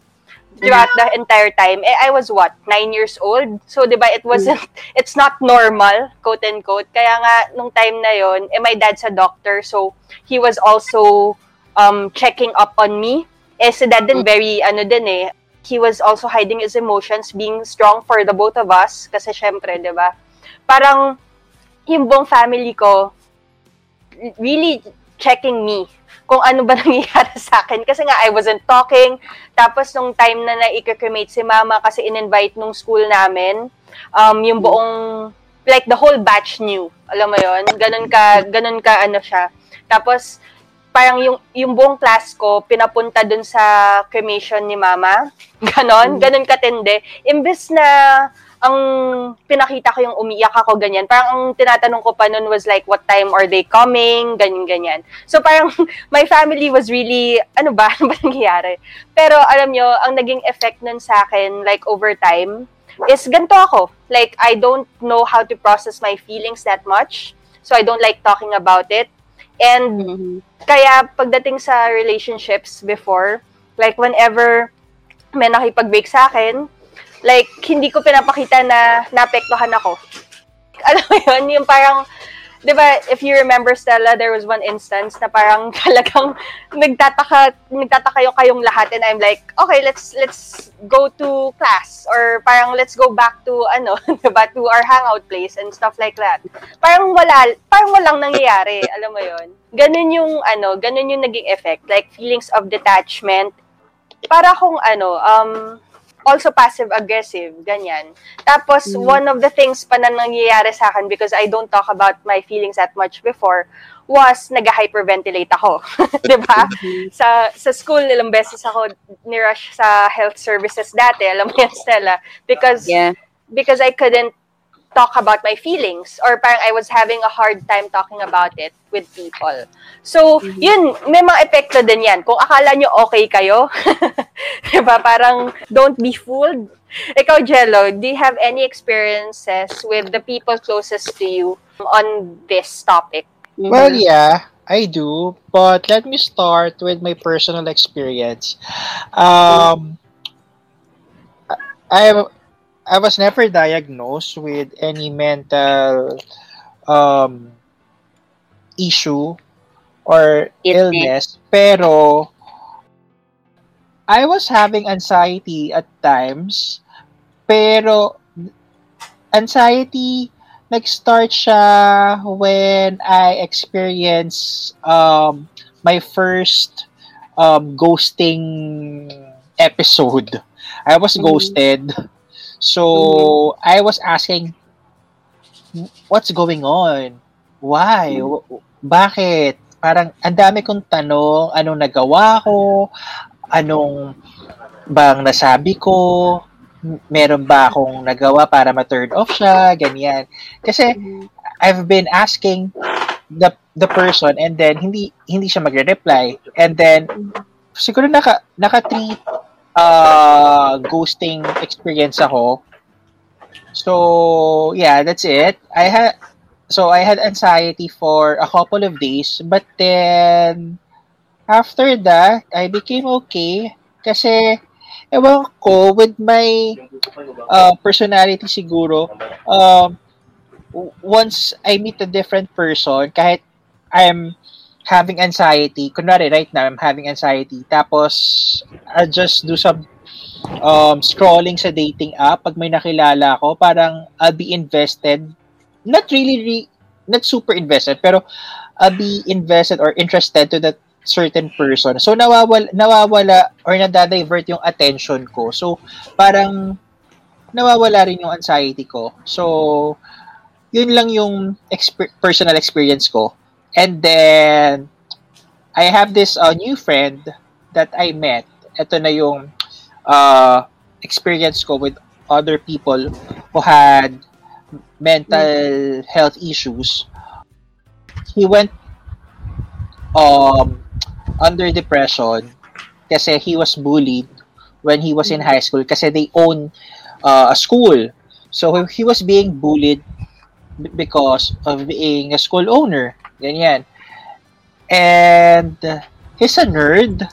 throughout the entire time. Eh, I was, what, nine years old? So, di ba, it wasn't, it's not normal, quote-unquote. Kaya nga, nung time na yon, eh, my dad's a doctor, so he was also um, checking up on me. Eh, si dad din very, ano din eh, he was also hiding his emotions, being strong for the both of us, kasi syempre, di ba, parang, yung buong family ko, really checking me. Kung ano ba nangyayari sa akin. Kasi nga, I wasn't talking. Tapos, nung time na na-cremate si mama, kasi in-invite nung school namin, um, yung buong, like, the whole batch knew. Alam mo yon Ganun ka, ganun ka, ano siya. Tapos, parang yung, yung buong class ko, pinapunta dun sa cremation ni mama. Ganon. Ganon katindi. Imbes na, ang pinakita ko yung umiiyak ako, ganyan. Parang ang tinatanong ko pa nun was like, what time are they coming? Ganyan, ganyan. So parang my family was really, ano ba? Ano ba nangyayari? Pero alam nyo, ang naging effect nun sa akin, like over time, is ganito ako. Like, I don't know how to process my feelings that much. So I don't like talking about it. And mm-hmm. kaya pagdating sa relationships before, like whenever may nakipag-break sa akin, like, hindi ko pinapakita na naapektuhan ako. Alam mo yun, yung parang, di ba, if you remember, Stella, there was one instance na parang talagang nagtataka, nagtataka yung kayong lahat and I'm like, okay, let's let's go to class or parang let's go back to, ano, di ba, to our hangout place and stuff like that. Parang wala, parang walang nangyayari, alam mo yun. Ganun yung, ano, ganun yung naging effect, like feelings of detachment. Para kung, ano, um, also passive-aggressive, ganyan. Tapos, mm-hmm. one of the things pa na nangyayari sa akin because I don't talk about my feelings that much before was nag-hyperventilate ako. Diba? Sa sa school, ilang beses ako nirush sa health services dati, alam mo yan, Stella. Because, yeah. because I couldn't talk about my feelings or parang I was having a hard time talking about it with people. So, mm-hmm. yun, may mga epekto din yan. Kung akala nyo okay kayo, diba, parang don't be fooled. Ikaw, Jello, do you have any experiences with the people closest to you on this topic? Well, yeah, I do. But let me start with my personal experience. Um, I have I was never diagnosed with any mental um, issue or illness, pero I was having anxiety at times, pero anxiety nag-start siya when I experienced um, my first um, ghosting episode. I was ghosted. So, I was asking, what's going on? Why? Bakit? Parang, ang dami kong tanong, anong nagawa ko, anong bang nasabi ko, meron ba akong nagawa para ma-turn off siya, ganyan. Kasi, I've been asking the the person and then, hindi hindi siya magre-reply. And then, siguro naka, naka three uh, ghosting experience ako. So, yeah, that's it. I had So, I had anxiety for a couple of days. But then, after that, I became okay. Kasi, ewan ko, with my uh, personality siguro, um, once I meet a different person, kahit I'm having anxiety, kunwari right now, I'm having anxiety, tapos I just do some um, scrolling sa dating app, pag may nakilala ko, parang I'll be invested. Not really, re- not super invested, pero uh, be invested or interested to that certain person. So, nawawala, nawawala or nadadivert yung attention ko. So, parang nawawala rin yung anxiety ko. So, yun lang yung exp- personal experience ko. And then, I have this uh, new friend that I met. Ito na yung uh, experience ko with other people who had mental health issues. He went um under depression kasi he was bullied when he was in high school kasi they own uh, a school. So he was being bullied b- because of being a school owner. Ganyan. And he's a nerd.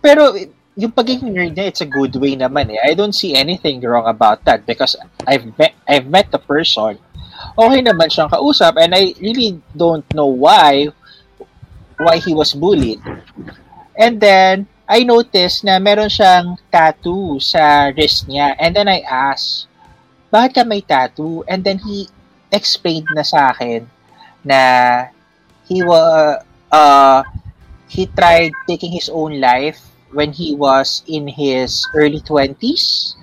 Pero yung pagiging nerd niya, it's a good way naman eh. I don't see anything wrong about that because I've met, I've met the person. Okay naman siyang kausap and I really don't know why why he was bullied. And then, I noticed na meron siyang tattoo sa wrist niya. And then I asked, bakit ka may tattoo? And then he explained na sa akin na he, wa, uh, he tried taking his own life when he was in his early twenties.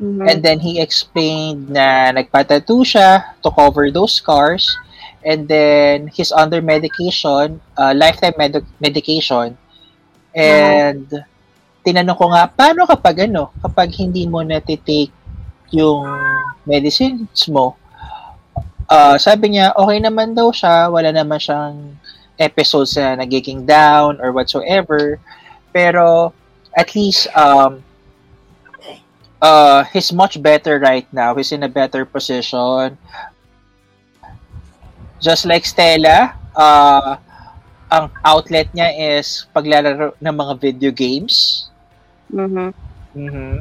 Mm-hmm. And then he explained na nagpa-tattoo siya to cover those scars. And then he's under medication, uh, lifetime med- medication. And mm-hmm. tinanong ko nga, paano kapag ano, kapag hindi mo natitake yung medicines mo? Uh, sabi niya, okay naman daw siya, wala naman siyang episodes na nagiging down or whatsoever. Pero at least um uh he's much better right now. He's in a better position. Just like Stella, uh ang outlet niya is paglalaro ng mga video games. Mhm. Mhm.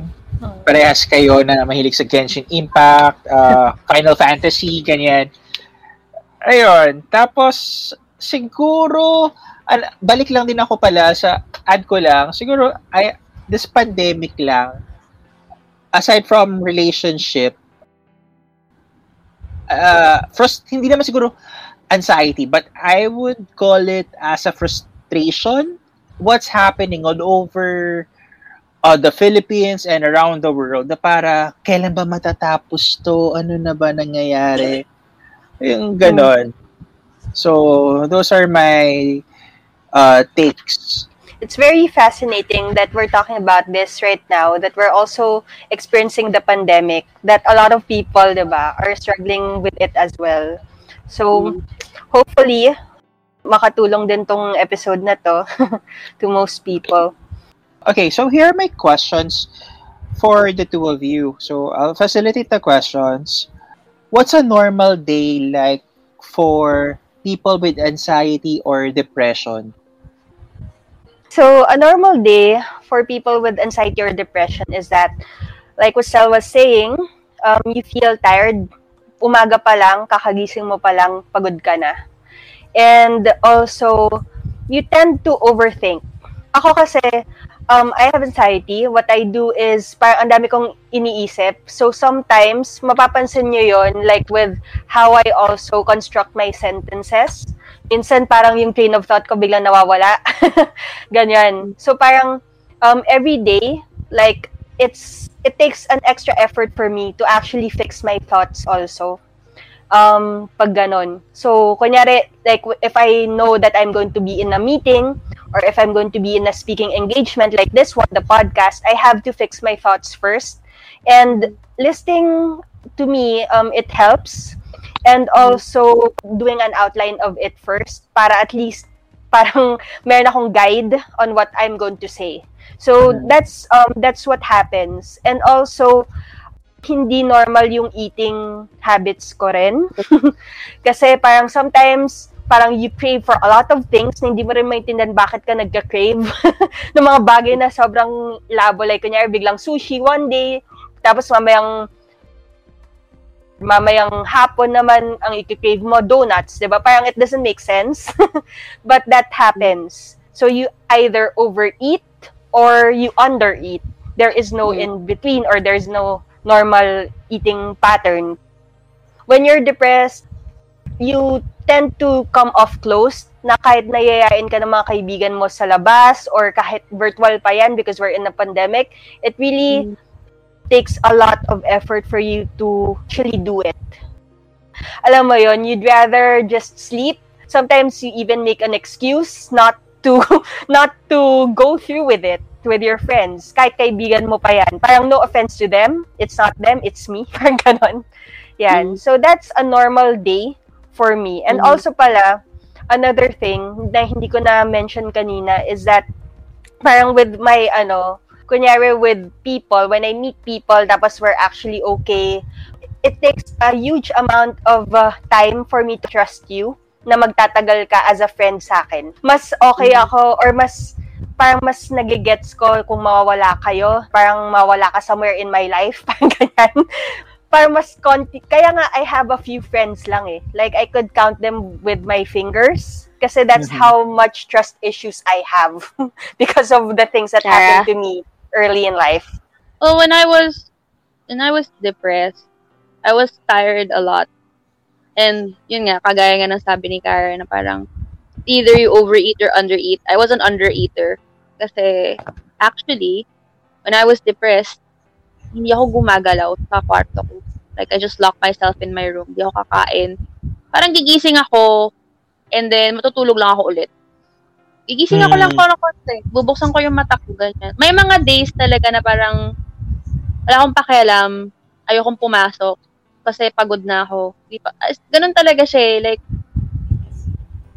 Parehas kayo na mahilig sa Genshin Impact, uh Final Fantasy, ganyan. Ayun, tapos siguro balik lang din ako pala sa add ko lang, siguro I, this pandemic lang, aside from relationship, uh, first, hindi naman siguro anxiety, but I would call it as a frustration, what's happening all over uh, the Philippines and around the world, na para, kailan ba matatapos to, ano na ba nangyayari, yung ganon. So, those are my Uh, takes. It's very fascinating that we're talking about this right now, that we're also experiencing the pandemic, that a lot of people, diba, are struggling with it as well. So, hopefully, makatulong din tong episode na to to most people. Okay, so here are my questions for the two of you. So, I'll facilitate the questions. What's a normal day like for people with anxiety or depression? So, a normal day for people with anxiety or depression is that, like what Sel was saying, um, you feel tired. Umaga pa lang, kakagising mo pa lang, pagod ka na. And also, you tend to overthink. Ako kasi, um, I have anxiety. What I do is, parang ang dami kong iniisip. So sometimes, mapapansin nyo yon, like with how I also construct my sentences. Minsan parang yung train of thought ko biglang nawawala. Ganyan. So parang um, every day, like, it's it takes an extra effort for me to actually fix my thoughts also. Um, pag ganon. So, kunyari, like, if I know that I'm going to be in a meeting or if I'm going to be in a speaking engagement like this one, the podcast, I have to fix my thoughts first. And listening to me, um, it helps. And also doing an outline of it first para at least parang meron akong guide on what I'm going to say. So, that's um, that's what happens. And also, hindi normal yung eating habits ko rin. Kasi parang sometimes, parang you crave for a lot of things na hindi mo rin maintindihan bakit ka nagka-crave ng mga bagay na sobrang labo. Like, kunyari, biglang sushi one day, tapos mamayang, mamayang hapon naman ang i-crave mo, donuts, diba? Parang it doesn't make sense. But that happens. So you either overeat or you undereat. There is no mm-hmm. in-between or there's no normal eating pattern. When you're depressed, you tend to come off closed na kahit nayayain ka ng mga kaibigan mo sa labas or kahit virtual pa yan because we're in a pandemic, it really mm. takes a lot of effort for you to actually do it. Alam mo yon, you'd rather just sleep. Sometimes you even make an excuse not to not to go through with it. With your friends, kahit kaibigan mo pa yan. Parang no offense to them, it's not them, it's me. Parang ganon. Yan. Mm. So that's a normal day for me. And mm. also pala, another thing na hindi ko na mention kanina is that parang with my, ano, kunyari with people, when I meet people, tapos we're actually okay, it takes a huge amount of uh, time for me to trust you na magtatagal ka as a friend sa akin. Mas okay ako or mas parang mas nagigets ko kung mawawala kayo. Parang mawala ka somewhere in my life. Parang ganyan. Parang mas konti. Kaya nga, I have a few friends lang eh. Like, I could count them with my fingers. Kasi that's mm-hmm. how much trust issues I have. Because of the things that yeah. happened to me early in life. Well, when I was, when I was depressed, I was tired a lot. And, yun nga, kagaya nga ng sabi ni Karen na parang, either you overeat or undereat. I was an undereater. Kasi, actually, when I was depressed, hindi ako gumagalaw sa kwarto ko. Like, I just locked myself in my room. Hindi ako kakain. Parang gigising ako, and then matutulog lang ako ulit. Gigising hmm. ako lang ko ng konti. Bubuksan ko yung mata ko, ganyan. May mga days talaga na parang, wala akong pakialam, ayokong pumasok, kasi pagod na ako. Ganun talaga siya, like,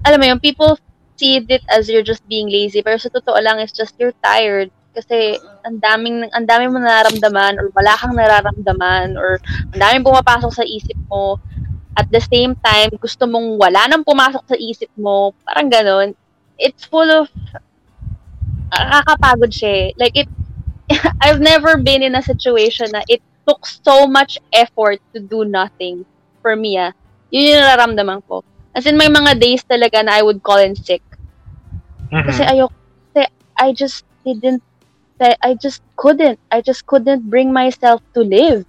alam mo yung people see it as you're just being lazy, pero sa totoo lang, it's just you're tired. Kasi ang daming, ang daming mo nararamdaman or wala kang nararamdaman or ang daming pumapasok sa isip mo. At the same time, gusto mong wala nang pumasok sa isip mo. Parang ganun. It's full of, nakakapagod siya. Like, it, I've never been in a situation na it took so much effort to do nothing for me. Ah. Yun yung nararamdaman ko. As in, may mga days talaga na I would call in sick. Mm-hmm. Kasi ayoko. Kasi I just didn't, I just couldn't, I just couldn't bring myself to live.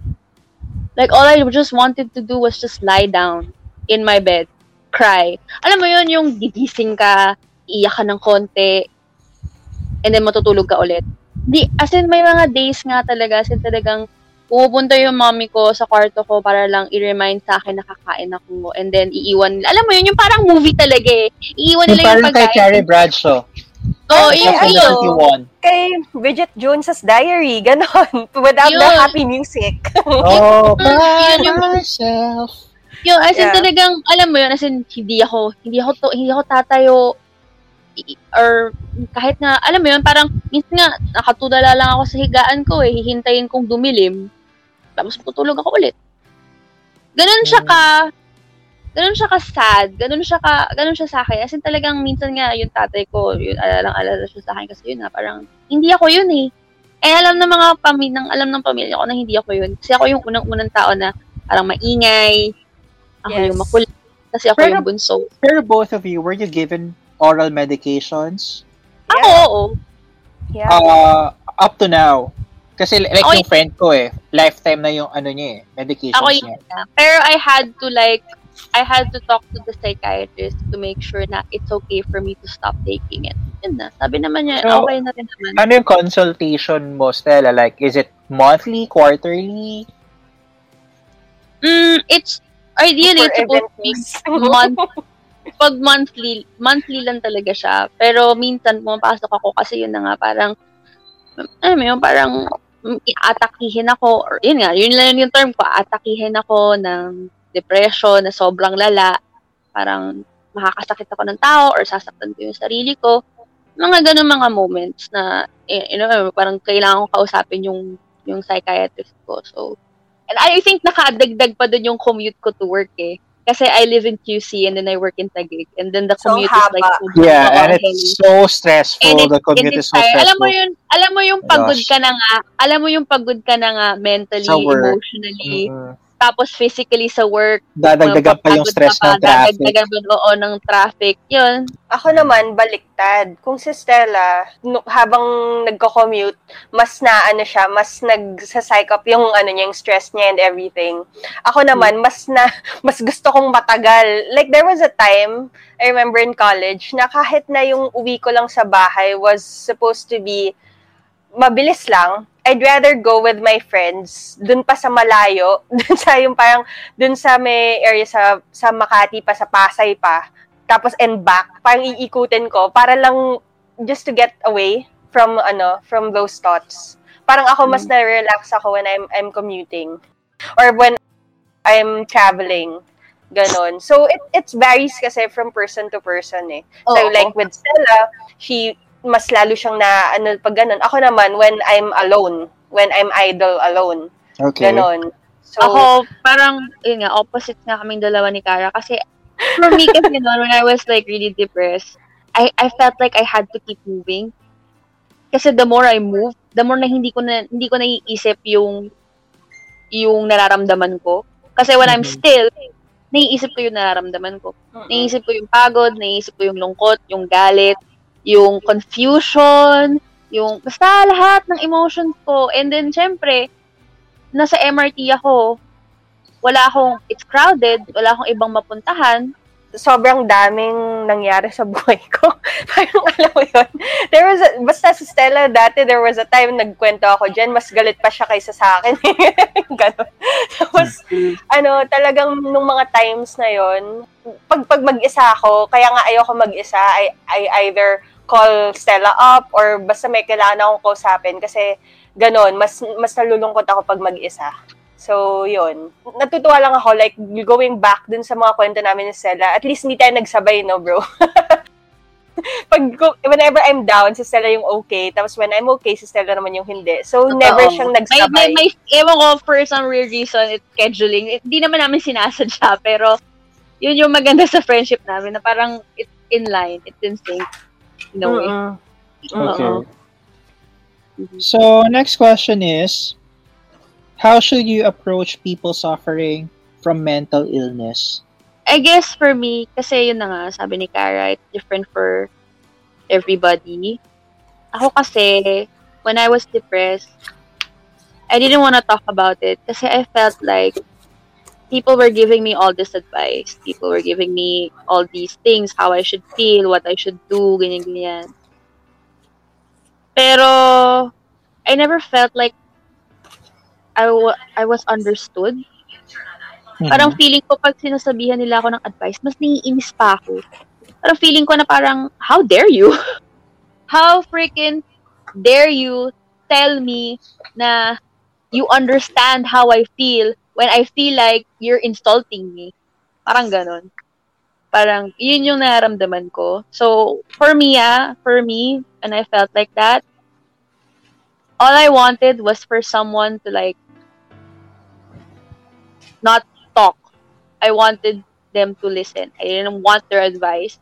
Like, all I just wanted to do was just lie down in my bed, cry. Alam mo yun, yung gigising ka, iiyak ka ng konti, and then matutulog ka ulit. Di, as in, may mga days nga talaga, as in talagang, pupunta yung mommy ko sa kwarto ko para lang i-remind sa akin na kakain ako. And then, iiwan nila. Alam mo yun, yung parang movie talaga eh. Iiwan nila yung, yung pagkain. Parang kay Carrie Bradshaw. Oo, iyon. Ayun. Kay Bridget Jones's Diary. Ganon. Without yun. The happy music. Oh, by myself. Yun, as in yeah. talagang, alam mo yun, as in, hindi ako, hindi ako, to, hindi ako tatayo. Or kahit na, alam mo yun, parang, minsan nga, nakatulala lang ako sa higaan ko eh. Hihintayin kong dumilim. Tapos tutulog ako ulit. Ganun siya ka, ganun siya ka sad, ganun siya ka, ganun siya sa akin. As in talagang minsan nga yung tatay ko, yun, alalang-alala siya sa akin kasi yun na parang, hindi ako yun eh. Eh alam ng mga pamilyang, alam ng pamilya ko na hindi ako yun. Kasi ako yung unang-unang tao na parang maingay, ako yes. yung makulit, kasi ako pero, yung bunso. Pero both of you, were you given oral medications? Ako, yeah. oo. Yeah. Uh, up to now. Kasi like okay. Yung friend ko eh, lifetime na yung ano niya eh, medications ako yun niya. Na. Pero I had to like, I had to talk to the psychiatrist to make sure na it's okay for me to stop taking it. Yun na, sabi naman niya, so, okay na rin naman. Ano yung consultation mo, Stella? Like, is it monthly, quarterly? Mm, it's, ideally, it's supposed to be month. Pag monthly, monthly lang talaga siya. Pero minsan, pumapasok ako kasi yun na nga, parang, ano yun, parang, atakihin ako, or yun nga, yun lang yung term ko, atakihin ako ng depression na sobrang lala, parang makakasakit ako ng tao or sasaktan ko yung sarili ko. Mga ganun mga moments na, you know, parang kailangan ko kausapin yung, yung psychiatrist ko. So, and I think nakadagdag pa dun yung commute ko to work eh. Kasi I live in Q C and then I work in Taguig. And then the commute so, is like... So yeah, and it's heavy. So stressful. It, the commute is so stressful. Alam mo yun, alam mo yung pagod Gosh. ka na nga, alam mo yung pagod ka na nga mentally, emotionally, mm-hmm. tapos physically sa work. Dadagdagan pa yung stress pa, ng traffic. Dadagdagan pa oo ng traffic. Yun. Ako naman, baliktad. Kung si Stella, no, habang nagko-commute, mas na ano siya, mas nagsa-psych up yung ano niya, yung stress niya and everything. Ako naman, mas na mas gusto kong matagal. Like there was a time, I remember in college, na kahit na yung uwi ko lang sa bahay was supposed to be mabilis lang. I'd rather go with my friends dun pa sa malayo, dun sa yung parang dun sa may area sa sa Makati pa, sa Pasay pa, tapos and back, parang iikutin ko para lang just to get away from ano from those thoughts. Parang ako mas na-relax ako when I'm I'm commuting or when I'm traveling. Ganon. So it it varies kasi from person to person eh. So oh, like with Stella, she mas lalo siyang na, ano, pag ganun. Ako naman, when I'm alone. When I'm idle alone. Okay. Ganon. So, ako, parang, yun nga, opposite nga kaming dalawa ni Cara. Kasi, for me, kasi noon, when I was, like, really depressed, I, I felt like I had to keep moving. Kasi the more I move, the more na hindi ko na, hindi ko naiisip yung, yung nararamdaman ko. Kasi when mm-hmm. I'm still, naiisip ko yung nararamdaman ko. Mm-hmm. Naiisip ko yung pagod, naiisip ko yung lungkot, yung galit, yung confusion, yung basta lahat ng emotions ko. And then, syempre, nasa M R T ako, wala akong, it's crowded, wala akong ibang mapuntahan. Sobrang daming nangyari sa buhay ko. Parang alam mo yun. There was a, basta si Stella dati, there was a time nagkwento ako dyan, mas galit pa siya kaysa sa akin. Ganon. Tapos, ano, talagang nung mga times na yun, pag, pag mag-isa ako, kaya nga ayoko mag-isa, I, I either call Stella up or basta may kailangan akong kausapin kasi ganon, mas, mas nalulungkot ako pag mag-isa. So, yun. Natutuwa lang ako, like, going back dun sa mga kwento namin ni Stella, at least hindi tayo nagsabay, no, bro? Pag, whenever I'm down, si Stella yung okay, tapos when I'm okay, si Stella naman yung hindi. So, totoo. Never siyang nagsabay. May, may, may, ewan ko, for some weird reason, it's scheduling. Hindi naman namin sinasadya, pero yun yung maganda sa friendship namin, na parang it's in line, it's in sync. No way. Okay. So, next question is, how should you approach people suffering from mental illness? I guess for me, kasi yun na nga, sabi ni Cara, it's different for everybody. Ako kasi, when I was depressed, I didn't want to talk about it kasi I felt like people were giving me all this advice. People were giving me all these things, how I should feel, what I should do, ganyan, ganyan. Pero, I never felt like I, w- I was understood. Mm-hmm. Parang feeling ko pag sinasabihan nila ako ng advice, mas naiinis pa ako. Parang feeling ko na parang, how dare you? How freaking dare you tell me na you understand how I feel when I feel like you're insulting me? Parang ganun. Parang yun yung nararamdaman ko. So, for me, ah, for me, and I felt like that, all I wanted was for someone to like not talk. I wanted them to listen. I didn't want their advice.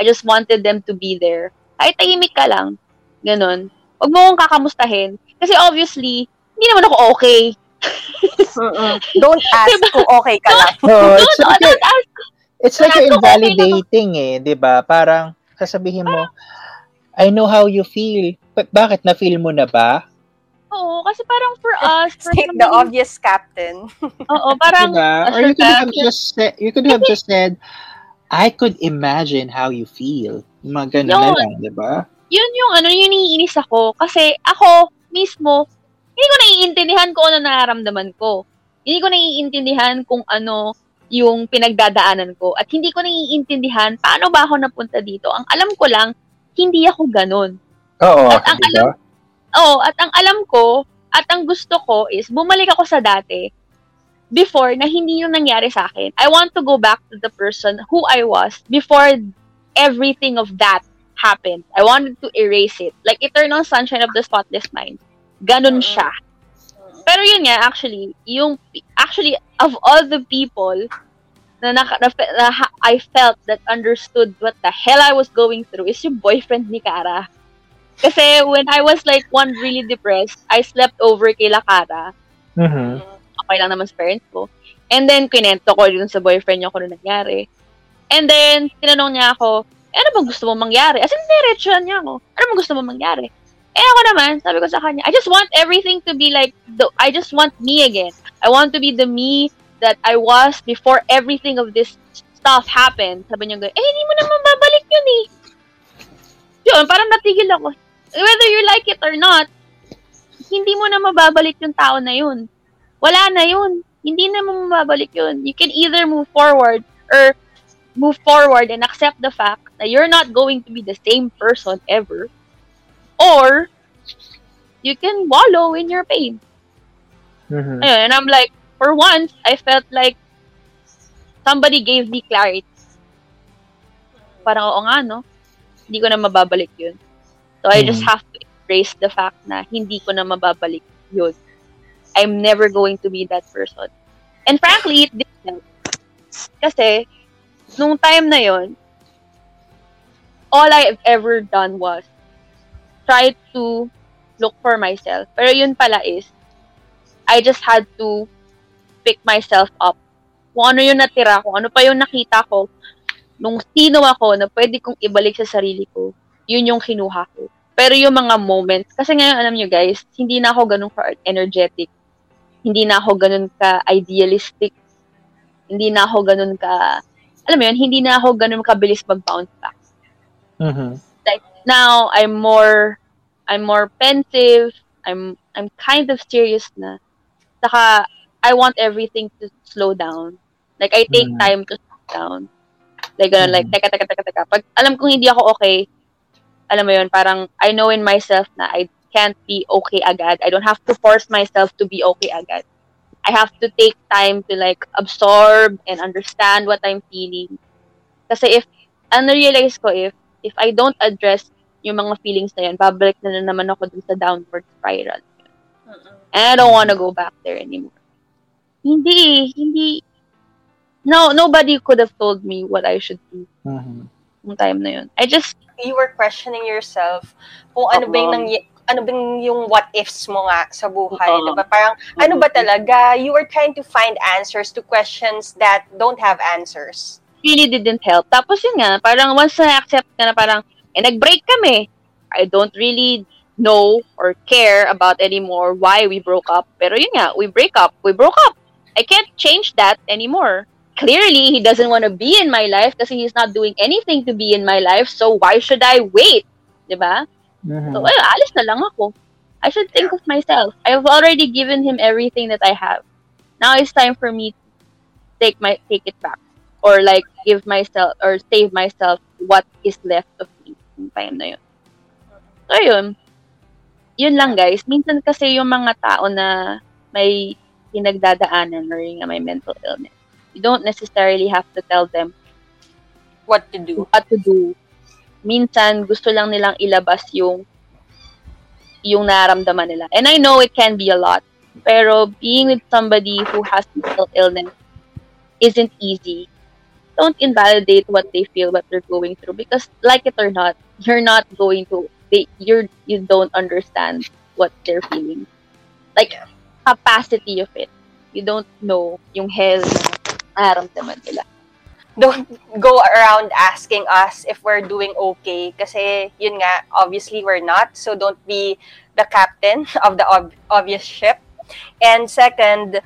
I just wanted them to be there. Ay, tahimik ka lang. Ganun. Huwag mo kong kakamustahin. Kasi obviously, hindi naman ako okay. Don't ask diba? Kung okay ka lang. No, it's like, don't ask. It's like you're invalidating eh, di ba? Parang sasabihin mo, I know how you feel. But bakit? Na-feel mo na ba? Oo, kasi parang for us... For State somebody, the obvious, Captain. Oo, parang... Diba? Or you could have just said, you could have just said, I could imagine how you feel. Yung mga ganun na lang, diba? Yun yung ano, yun iniinis ako. Kasi ako mismo, hindi ko naiintindihan kung ano nararamdaman ko. Hindi ko naiintindihan kung ano yung pinagdadaanan ko. At hindi ko naiintindihan paano ba ako napunta dito. Ang alam ko lang, hindi ako ganun. Oo, at ang alam ba? Oh, at ang alam ko at ang gusto ko is bumalik ako sa dati before na hindi yung nangyari sa akin. I want to go back to the person who I was before everything of that happened. I wanted to erase it. Like Eternal Sunshine of the Spotless Mind. Ganun siya. Pero yun nga, actually, yung actually of all the people na, na, na, na I felt that understood what the hell I was going through is yung boyfriend ni Cara. Kasi when I was like one really depressed, I slept over kay Lakara. Uh-huh. Okay lang naman sa parents ko. And then, kinento ko dun sa boyfriend niya kung ano nangyari. And then, tinanong niya ako, eh, ano bang gusto mong mangyari? As in, niretsuhan niya ako. Ano bang gusto mong mangyari? Eh, ako naman, sabi ko sa kanya, I just want everything to be like, the, I just want me again. I want to be the me that I was before everything of this stuff happened. Sabi niya, eh, hindi mo naman babalik yun eh. Yun, parang natigil ako. Whether you like it or not, hindi mo na mababalik yung tao na yun. Wala na yun. Hindi na mo mababalik yun. You can either move forward or move forward and accept the fact that you're not going to be the same person ever. Or, you can wallow in your pain. Mm-hmm. Ayun, and I'm like, for once, I felt like somebody gave me clarity. Parang, oo nga, no? Hindi ko na mababalik yun. So, I just have to embrace the fact na hindi ko na mababalik yun. I'm never going to be that person. And frankly, it didn't help. Kasi, nung time na yun, all I've ever done was try to look for myself. Pero yun pala is, I just had to pick myself up. Kung ano yung natira ko, ano pa yung nakita ko, nung sino ako na pwede kong ibalik sa sarili ko, yun yung kinuha ko. Pero yung mga moments, kasi ngayon, alam nyo guys, hindi na ako ganun ka-energetic. Hindi na ako ganun ka-idealistic. Hindi na ako ganun ka, alam mo yun, hindi na ako ganun kabilis mag-bounce back. Uh-huh. Like, now, I'm more, I'm more pensive, I'm, I'm kind of serious na. Saka, I want everything to slow down. Like, I take uh-huh. time to slow down. Like, ganun, uh-huh. like, teka, teka, teka, teka. Pag alam kong hindi ako okay, alam mo yun, parang I know in myself na I can't be okay agad. I don't have to force myself to be okay agad. I have to take time to like absorb and understand what I'm feeling. Kasi if, ano realize ko, if if I don't address yung mga feelings na yun, babalik na, na naman ako dun sa downward spiral. And I don't wanna go back there anymore. Hindi, hindi. No, nobody could have told me what I should do. Mm-hmm. Yung time na yun. I just, you were questioning yourself kung ano ba yung nangy- ano ba yung what ifs mo nga sa buhay, uh-huh. diba? Parang ano ba talaga, you were trying to find answers to questions that don't have answers. Really didn't help. Tapos yun nga, parang once na accept ka na parang eh nag-break kami, I don't really know or care about anymore why we broke up. Pero yun nga, we break up, we broke up. I can't change that anymore. Clearly, he doesn't want to be in my life kasi he's not doing anything to be in my life. So, why should I wait? Diba? Mm-hmm. So, ay, alis na lang ako. I should think of myself. I've already given him everything that I have. Now, it's time for me to take my take it back. Or, like, give myself or save myself what is left of me. Yung time na yun. So, yun. Yun lang, guys. Minsan kasi yung mga tao na may pinagdadaanan or yung may mental illness, you don't necessarily have to tell them what to do. What to do. Minsan, gusto lang nilang ilabas yung yung nararamdaman nila. And I know it can be a lot. Pero being with somebody who has mental illness isn't easy. Don't invalidate what they feel, what they're going through. Because like it or not, you're not going to, they, you're, you don't understand what they're feeling. Like, capacity of it. You don't know yung hell nararamdaman nila. don't go around asking us if we're doing okay. Kasi, yun nga, obviously we're not. So don't be the captain of the ob- obvious ship. And second,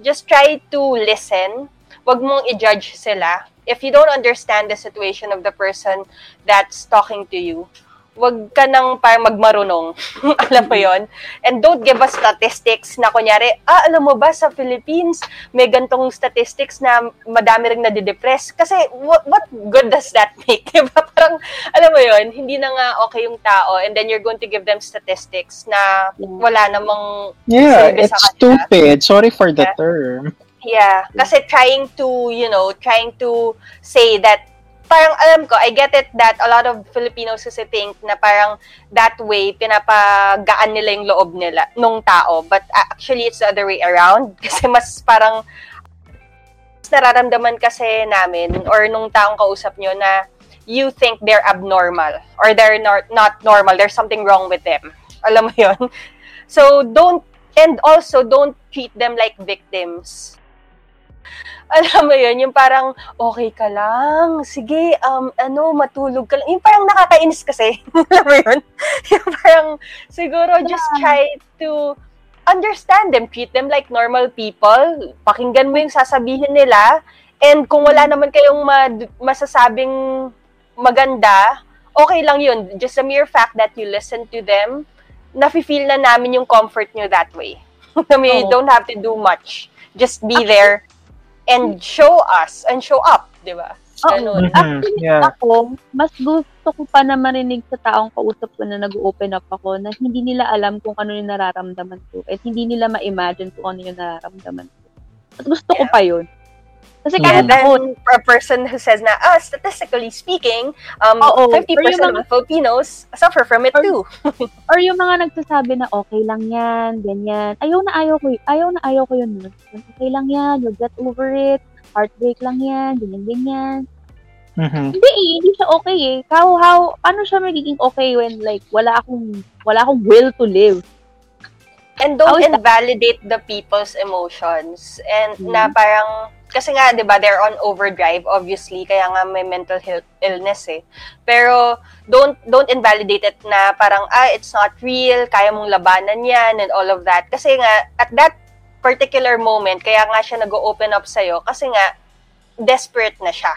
just try to listen. Wag mong i-judge sila. If you don't understand the situation of the person that's talking to you, wag ka nang parang magmarunong. Alam mo yon. And don't give us statistics na kunyari, ah, alam mo ba, sa Philippines, may gantong statistics na madami rin nadidepress. Kasi, what, what good does that make? Diba? Parang, alam mo yon, hindi na nga okay yung tao, and then you're going to give them statistics na wala namang... Yeah, it's stupid. Sorry for the yeah. term. Yeah. Kasi trying to, you know, trying to say that parang alam ko, I get it that a lot of Filipinos kasi think na parang that way, pinapagaan nila yung loob nila, nung tao. But actually, it's the other way around. Kasi mas parang, mas nararamdaman kasi namin, or nung taong kausap nyo na you think they're abnormal, or they're not, not normal, there's something wrong with them. Alam mo yun? So, don't, and also, don't treat them like victims. Alam mo yun, yung parang, okay ka lang, sige, um, ano, matulog ka lang. Yung parang nakakainis kasi. Alam mo yun? Yung parang, siguro, just try to understand them, treat them like normal people. Pakinggan mo yung sasabihin nila. And kung wala naman kayong mad- masasabing maganda, okay lang yun. Just the mere fact that you listen to them, nafe-feel na namin yung comfort nyo that way. I mean, you don't have to do much. Just be okay. there. And show us, and show up, di ba? Oh, actually, yeah. Ako, mas gusto ko pa na marinig sa taong kausap ko na nag-open up ako na hindi nila alam kung ano yung nararamdaman ko at hindi nila ma-imagine kung ano yung nararamdaman ko. At gusto yeah. ko pa yun. Kasi yeah. kahit ako, a person who says na, ah, statistically speaking, um, oh, oh, fifty percent mga, of Filipinos suffer from it or, too. Or yung mga nagsasabi na, okay lang yan, ganyan. Ayaw na ayaw ko, ayaw na ayaw ko yun. Okay lang yan, you'll get over it. Heartbreak lang yan, ganyan, ganyan. Mm-hmm. Hindi eh, hindi siya okay eh. How, how, paano siya magiging okay when like, wala akong, wala akong will to live? And don't invalidate the people's emotions. And mm-hmm. na parang, kasi nga, di ba, they're on overdrive, obviously, kaya nga may mental health illness eh. Pero, don't don't invalidate it na parang, ah, it's not real, kaya mong labanan yan, and all of that. Kasi nga, at that particular moment, kaya nga siya nag-open up sa'yo, kasi nga, desperate na siya.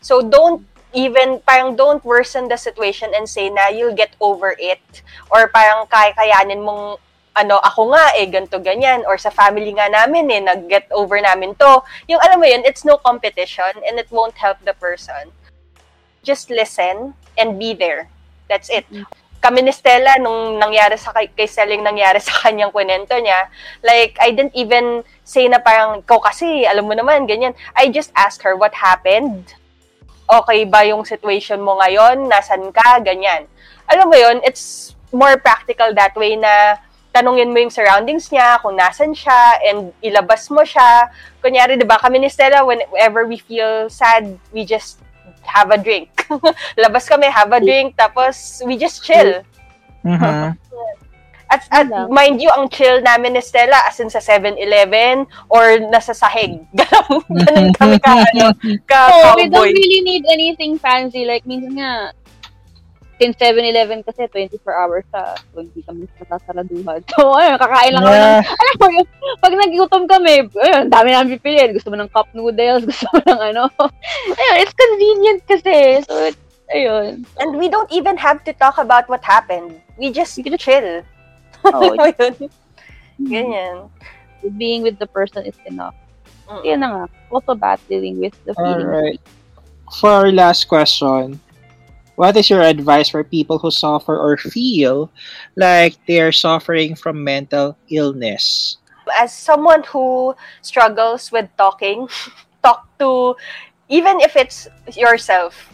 So, don't even, parang don't worsen the situation and say na you'll get over it, or parang kaya-kayanin mong ano, ako nga eh, ganito ganyan, or sa family nga namin eh, nag-get over namin to. Yung alam mo yun, it's no competition and it won't help the person. Just listen and be there. That's it. Kami ni Stella, nung nangyari sa kay, kay Selling, nangyari sa kanyang kwento niya, like, I didn't even say na parang, ikaw kasi, alam mo naman, ganyan. I just asked her, what happened? Okay ba yung situation mo ngayon? Nasaan ka? Ganyan. Alam mo yun, it's more practical that way na tanungin mo yung surroundings niya, kung nasan siya, and ilabas mo siya. Kunyari, di ba, kami ni Stella, whenever we feel sad, we just have a drink. Labas kami, have a drink, tapos we just chill. Uh-huh. At, at mind you, ang chill namin ni Stella, as in sa seven eleven, or nasa sahig. Ganun, ganun kami ka, ano, ka-cowboy. So, we don't really need anything fancy. Like, minsan nga, since seven eleven kasi twenty-four hours sa so hindi kami masasaraduhan. So, ayun, kakain lang kami. Yeah. Alam mo yun, pag nagigutom kami, ayun, dami namin pipiliin. Gusto mo ng cup noodles, gusto mo ng ano. Ayun, it's convenient kasi. So, it, ayun. And we don't even have to talk about what happened. We just chill. Oh, ayun. Ganyan. Being with the person is enough. Mm-hmm. Yun na nga. Also about dealing with the feeling. Alright. For our last question, what is your advice for people who suffer or feel like they are suffering from mental illness? As someone who struggles with talking, talk to, even if it's yourself,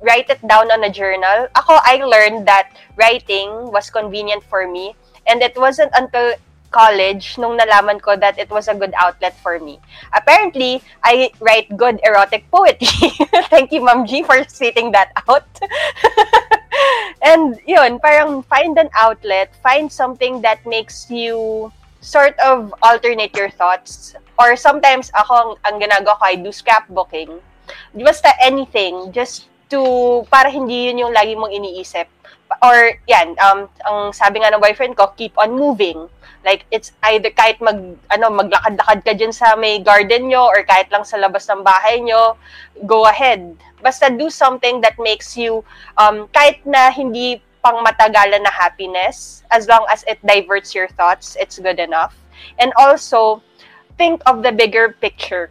write it down on a journal. Ako, I learned that writing was convenient for me, and it wasn't until college nung nalaman ko that it was a good outlet for me. Apparently, I write good erotic poetry. Thank you, Ma'am G, for stating that out. And yun, parang find an outlet, find something that makes you sort of alternate your thoughts. Or sometimes, ako, ang, ang ginagawa ko, I do scrapbooking. basta anything, just to, para hindi yun yung lagi mong iniisip. Or, yan, um, ang sabi nga ng boyfriend ko, keep on moving. Like, it's either kahit mag, ano, maglakad-lakad ka dyan sa may garden nyo or kahit lang sa labas ng bahay nyo, go ahead. Basta do something that makes you, um, kahit na hindi pang matagalan na happiness, as long as it diverts your thoughts, it's good enough. And also, think of the bigger picture.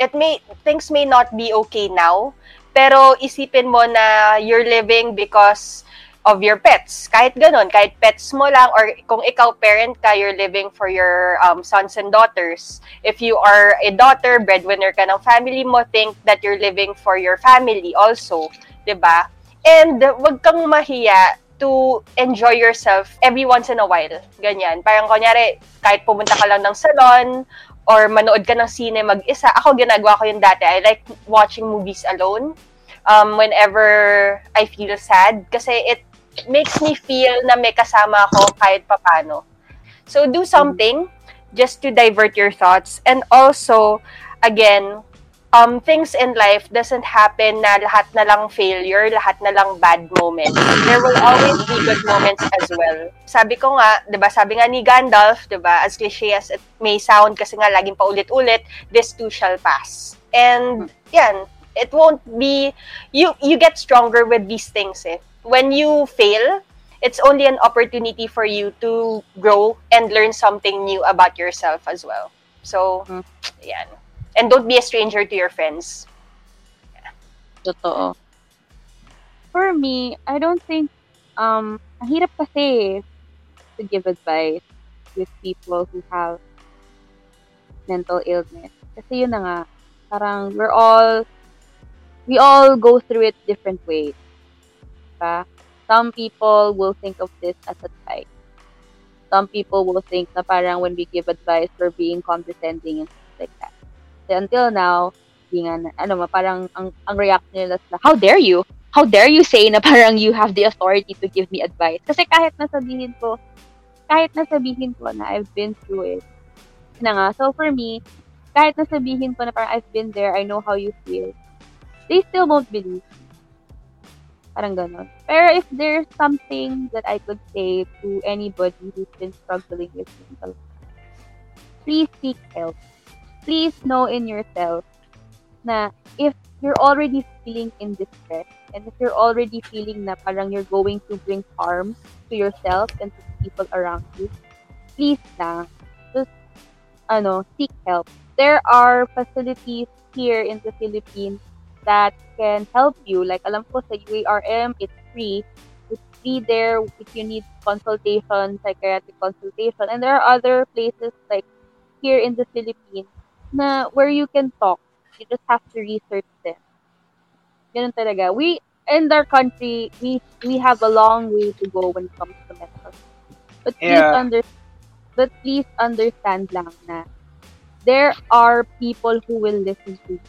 It may, things may not be okay now, pero isipin mo na you're living because of your pets. Kahit ganun, kahit pets mo lang, or kung ikaw parent ka, you're living for your um, sons and daughters. If you are a daughter, breadwinner ka ng family mo, think that you're living for your family also, diba? And wag kang mahiya to enjoy yourself every once in a while. Ganyan. Parang kunyari, kahit pumunta ka lang ng salon, or manood ka ng sine mag-isa. Ako, ginagawa ko yung dati. I like watching movies alone um, whenever I feel sad. Kasi it makes me feel na may kasama ako kahit papano. So, do something just to divert your thoughts. And also, again, um, things in life doesn't happen na lahat na lang failure, lahat na lang bad moments. There will always be good moments as well. Sabi ko nga, diba, sabi nga ni Gandalf, diba, as cliché as it may sound, kasi nga laging paulit-ulit, this too shall pass. And, yan, it won't be, you you get stronger with these things, eh. When you fail, it's only an opportunity for you to grow and learn something new about yourself as well. So, mm. yan. And don't be a stranger to your friends. Yeah. Totoo. For me, I don't think, um, mahirap kasi to give advice with people who have mental illness. Kasi yun na nga, parang we're all, we all go through it different ways. Diba? Some people will think of this as advice. Some people will think na parang when we give advice, we're being condescending and stuff like that. So until now, nga, ano, parang ang, ang react nila na, how dare you? How dare you say na parang you have the authority to give me advice? Kasi kahit nasabihin ko, kahit nasabihin ko na I've been through it. Na nga, so for me, kahit nasabihin ko na parang I've been there, I know how you feel. They still won't believe. Parang ganon. Pero if there's something that I could say to anybody who's been struggling with mental health, please seek help. Please know in yourself na if you're already feeling in distress and if you're already feeling na parang you're going to bring harm to yourself and to people around you, please na, just, ano, seek help. There are facilities here in the Philippines that can help you. Like, alam ko sa U A R M, it's free. It's free there if you need consultation, psychiatric consultation. And there are other places like here in the Philippines na where you can talk. You just have to research them. Ganun talaga. We, in our country, we we have a long way to go when it comes to mental health. But please, yeah. under, but please understand lang na there are people who will listen to you.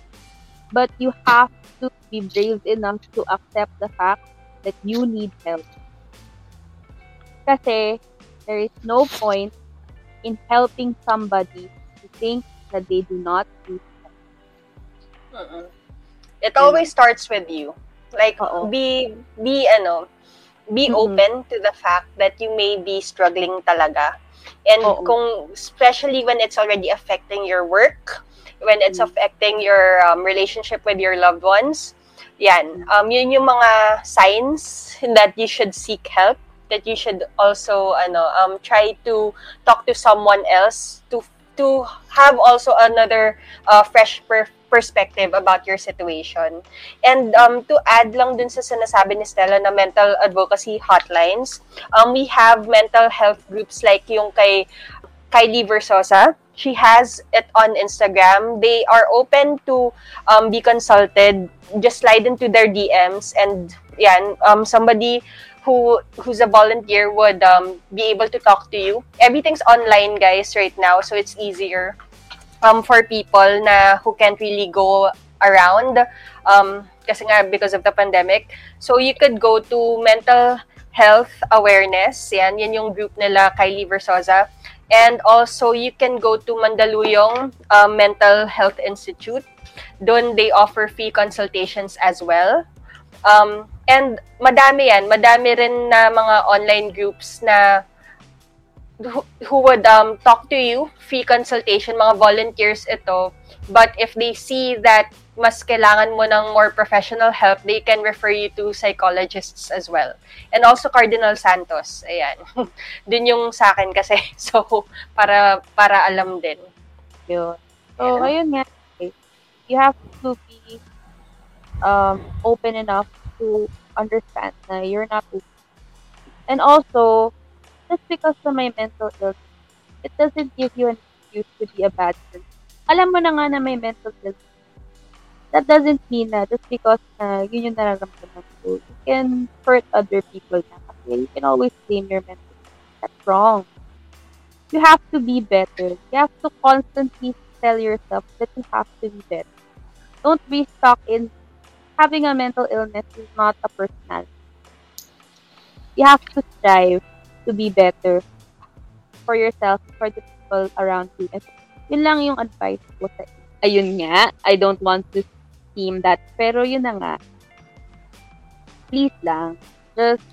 But you have to be brave enough to accept the fact that you need help. Kasi there is no point in helping somebody who thinks that they do not need help. Mm-mm. It always starts with you. Like, Uh-oh. be be ano, be mm-hmm. open to the fact that you may be struggling talaga. And Uh-oh. kung, especially when it's already affecting your work, when it's affecting your um, relationship with your loved ones, yan, um, yun yung mga signs that you should seek help, that you should also ano, um, try to talk to someone else to to have also another uh, fresh per- perspective about your situation. And um, to add lang dun sa sinasabi ni Stella na mental advocacy hotlines, um, we have mental health groups like yung kay Kylie Versosa. She has it on Instagram. They are open to um, be consulted. Just slide into their D Ms, and yeah, um, somebody who who's a volunteer would um, be able to talk to you. Everything's online, guys, right now, so it's easier um, for people na who can't really go around, um, kasi nga because of the pandemic. So you could go to Mental Health Awareness. Yan, yan yung group nila, Kylie Versosa. And also, you can go to Mandaluyong uh, Mental Health Institute. Doon, they offer free consultations as well. Um, and madami yan. Madami rin na mga online groups na who, who would um, talk to you. Free consultation, mga volunteers ito. But if they see that mas kailangan mo ng more professional help, they can refer you to psychologists as well. And also Cardinal Santos. Ayan. Dun yung sa akin kasi. So, para para alam din. Yun. So, ayun nga. You have to be um, open enough to understand na you're not open. And also, just because of my mental illness, it doesn't give you an excuse to be a bad person. Alam mo na nga na may mental illness. That doesn't mean na just because na yun yung nararamdaman ko, you can hurt other people na. Kasi you can always blame your mental illness. That's wrong. You have to be better. You have to constantly tell yourself that you have to be better. Don't be stuck in having a mental illness is not a personality. You have to strive to be better for yourself, for the people around you. And yun lang yung advice ko sa inyo. Ayun nga, I don't want to seem that, pero yun na nga. Please lang, just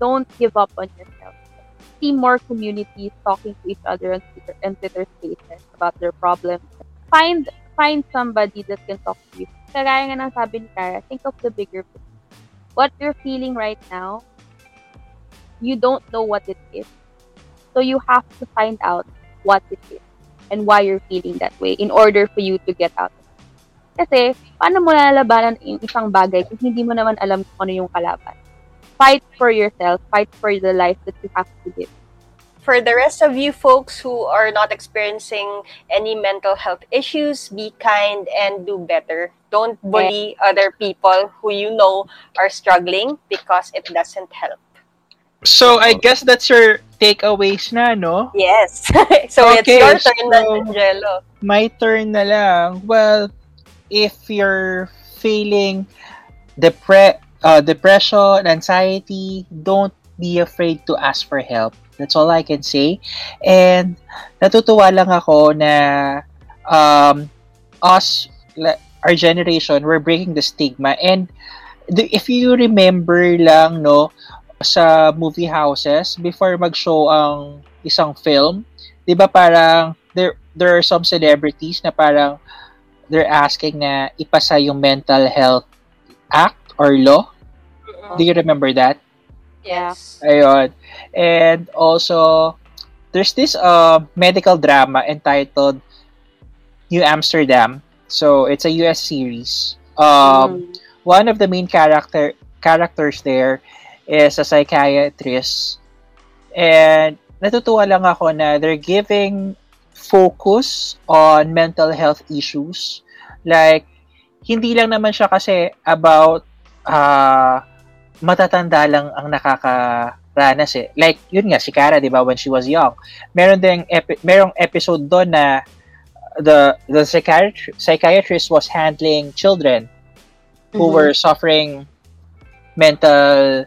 don't give up on yourself. See more communities talking to each other and Twitter, and Twitter spaces about their problems. Find find somebody that can talk to you. Kagaya nga ng sabi ni Cara, think of the bigger picture. What you're feeling right now, you don't know what it is. So you have to find out what it is and why you're feeling that way in order for you to get out of it. Kasi, paano mo lalabanan yung isang bagay kung hindi mo naman alam kung ano yung kalaban? Fight for yourself. Fight for the life that you have to live. For the rest of you folks who are not experiencing any mental health issues, be kind and do better. Don't bully yeah. other people who you know are struggling because it doesn't help. So, I guess that's your takeaways na, no? Yes. so, okay, it's your turn so na, Angelo. My turn na lang. Well, if you're feeling depre- uh, depression, anxiety, don't be afraid to ask for help. That's all I can say. And natutuwa lang ako na um, us, our generation, we're breaking the stigma. And the, if you remember lang, no, sa movie houses, before mag-show ang isang film, di ba parang there, there are some celebrities na parang they're asking na ipasa yung Mental Health Act or law. Mm-hmm. Do you remember that? Yes. Ayun. And also, there's this uh, medical drama entitled New Amsterdam. So, it's a U S series. Um, mm. One of the main character characters there is a psychiatrist. And natutuwa lang ako na they're giving focus on mental health issues. Like, hindi lang naman siya kasi about uh, matatanda lang ang nakakaranas eh. Like, yun nga, si Cara, di ba, when she was young. Meron ding, epi- merong episode doon na the the psychiatri- psychiatrist was handling children who mm-hmm. were suffering mental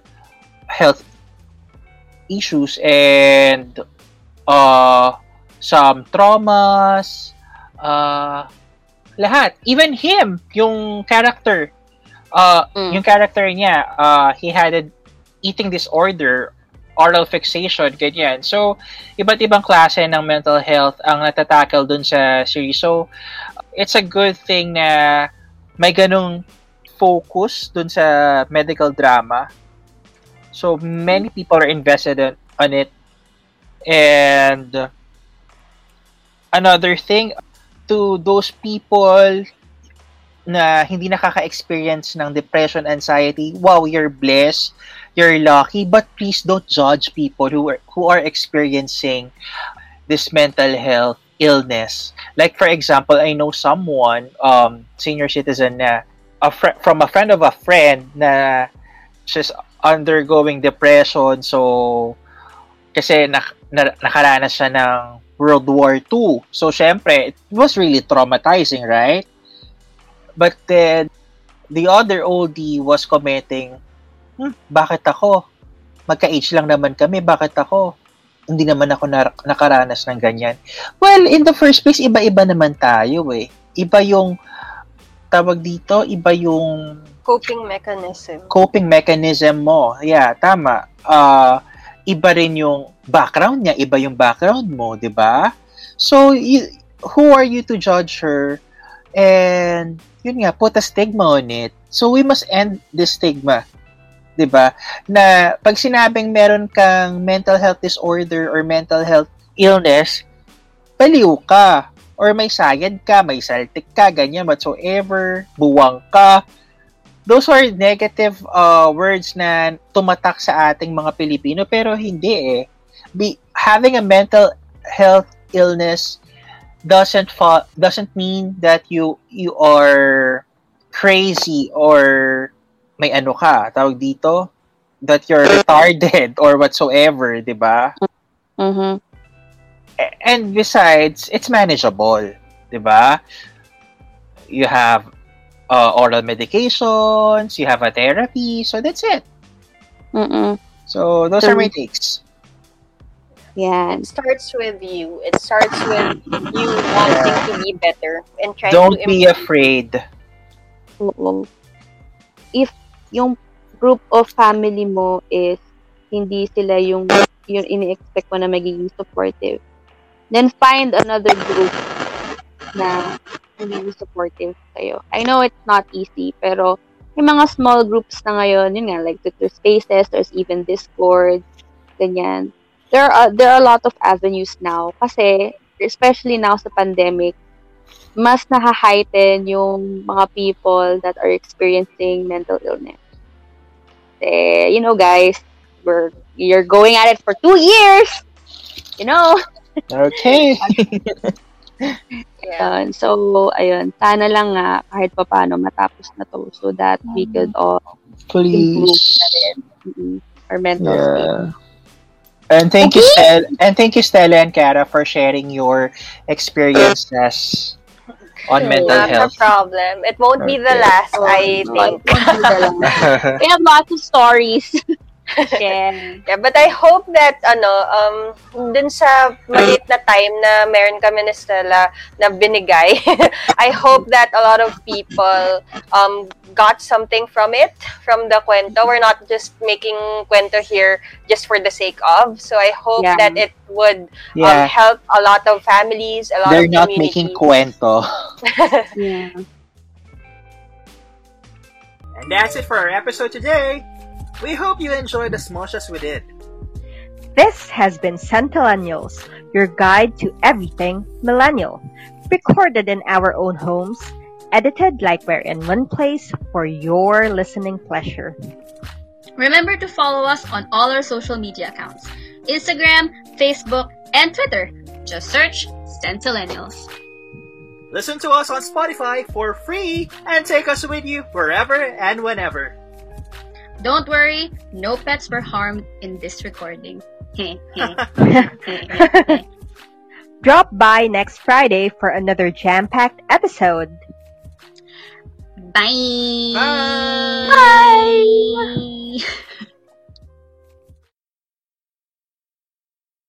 health issues and uh, some traumas, uh, lahat. Even him, yung character, Uh, mm. yung character niya, uh, he had an eating disorder, oral fixation, ganyan. So, iba't ibang klase ng mental health ang natatakal dun sa series. So, it's a good thing na may ganung focus dun sa medical drama. So, many people are invested in, on it. And another thing, to those people na hindi nakaka-experience ng depression, anxiety, wow, you're blessed, you're lucky, but please don't judge people who are, who are experiencing this mental health illness. Like, for example, I know someone, um, senior citizen na, a fr- from a friend of a friend na she's undergoing depression, so, kasi na, na, nakaranas siya ng World War Two. So, syempre, it was really traumatizing, right? But then, the other O D was commenting, hmm, bakit ako? Magka-age lang naman kami, bakit ako? hindi naman ako nar- nakaranas ng ganyan. Well, in the first place, iba-iba naman tayo eh. Iba yung, tawag dito, iba yung... Coping mechanism. Coping mechanism mo. Yeah, tama. Uh, iba rin yung background niya, iba yung background mo, di ba? So, you, who are you to judge her? And, yun nga, put a stigma on it. So, we must end this stigma. Diba? Na pag sinabing meron kang mental health disorder or mental health illness, baliw ka, or may sayad ka, may saltik ka, ganyan, whatsoever, buwang ka. Those are negative uh, words na tumatak sa ating mga Pilipino, pero hindi eh. Be, having a mental health illness doesn't fa- doesn't mean that you you are crazy or may ano ka, tawag dito, that you're retarded or whatsoever, di ba? Mm-hmm. And besides, it's manageable, di ba? You have uh, oral medications, you have a therapy, so that's it. Mm-mm. So, those so, are my takes. Yeah. It starts with you. It starts with you wanting yeah. to be better and trying Don't to... Don't be improve. Afraid. Mm-mm. If yung group of family mo is hindi sila yung yung ini-expect mo na magiging supportive, then find another group na magiging supportive sa'yo. I know it's not easy, pero yung mga small groups na ngayon, yun nga, like Twitter Spaces, there's even Discord, ganyan. There are, there are a lot of avenues now kasi, especially now sa pandemic, mas naha-heighten yung mga people that are experiencing mental illness. Eh, you know, guys, we're you're going at it for two years. You know. Okay. Ayun, so, ayun, sana lang nga kahit papaano matapos na to so that we could all please improve na rin, mm-hmm, our mental yeah. state. And thank okay. you, Stella, and thank you, Stella and Cara, for sharing your experiences on mental Not health. Not a problem. It won't okay. be the last. Oh, I no, think. It won't be the last. We have lots of stories. Yeah. Yeah, but I hope that ano um dun sa maliit na time na meron kami ni Stella na binigay, I hope that a lot of people um got something from it, from the kwento. We're not just making kwento here just for the sake of. So I hope yeah. that it would yeah. um, help a lot of families, a lot They're of They're not making kwento. Yeah. And that's it for our episode today. We hope you enjoyed as much as we did. This has been Centillennials, your guide to everything millennial. Recorded in our own homes, edited like we're in one place for your listening pleasure. Remember to follow us on all our social media accounts, Instagram, Facebook, and Twitter. Just search Centillennials. Listen to us on Spotify for free and take us with you wherever and whenever. Don't worry, no pets were harmed in this recording. Drop by next Friday for another jam-packed episode. Bye! Bye.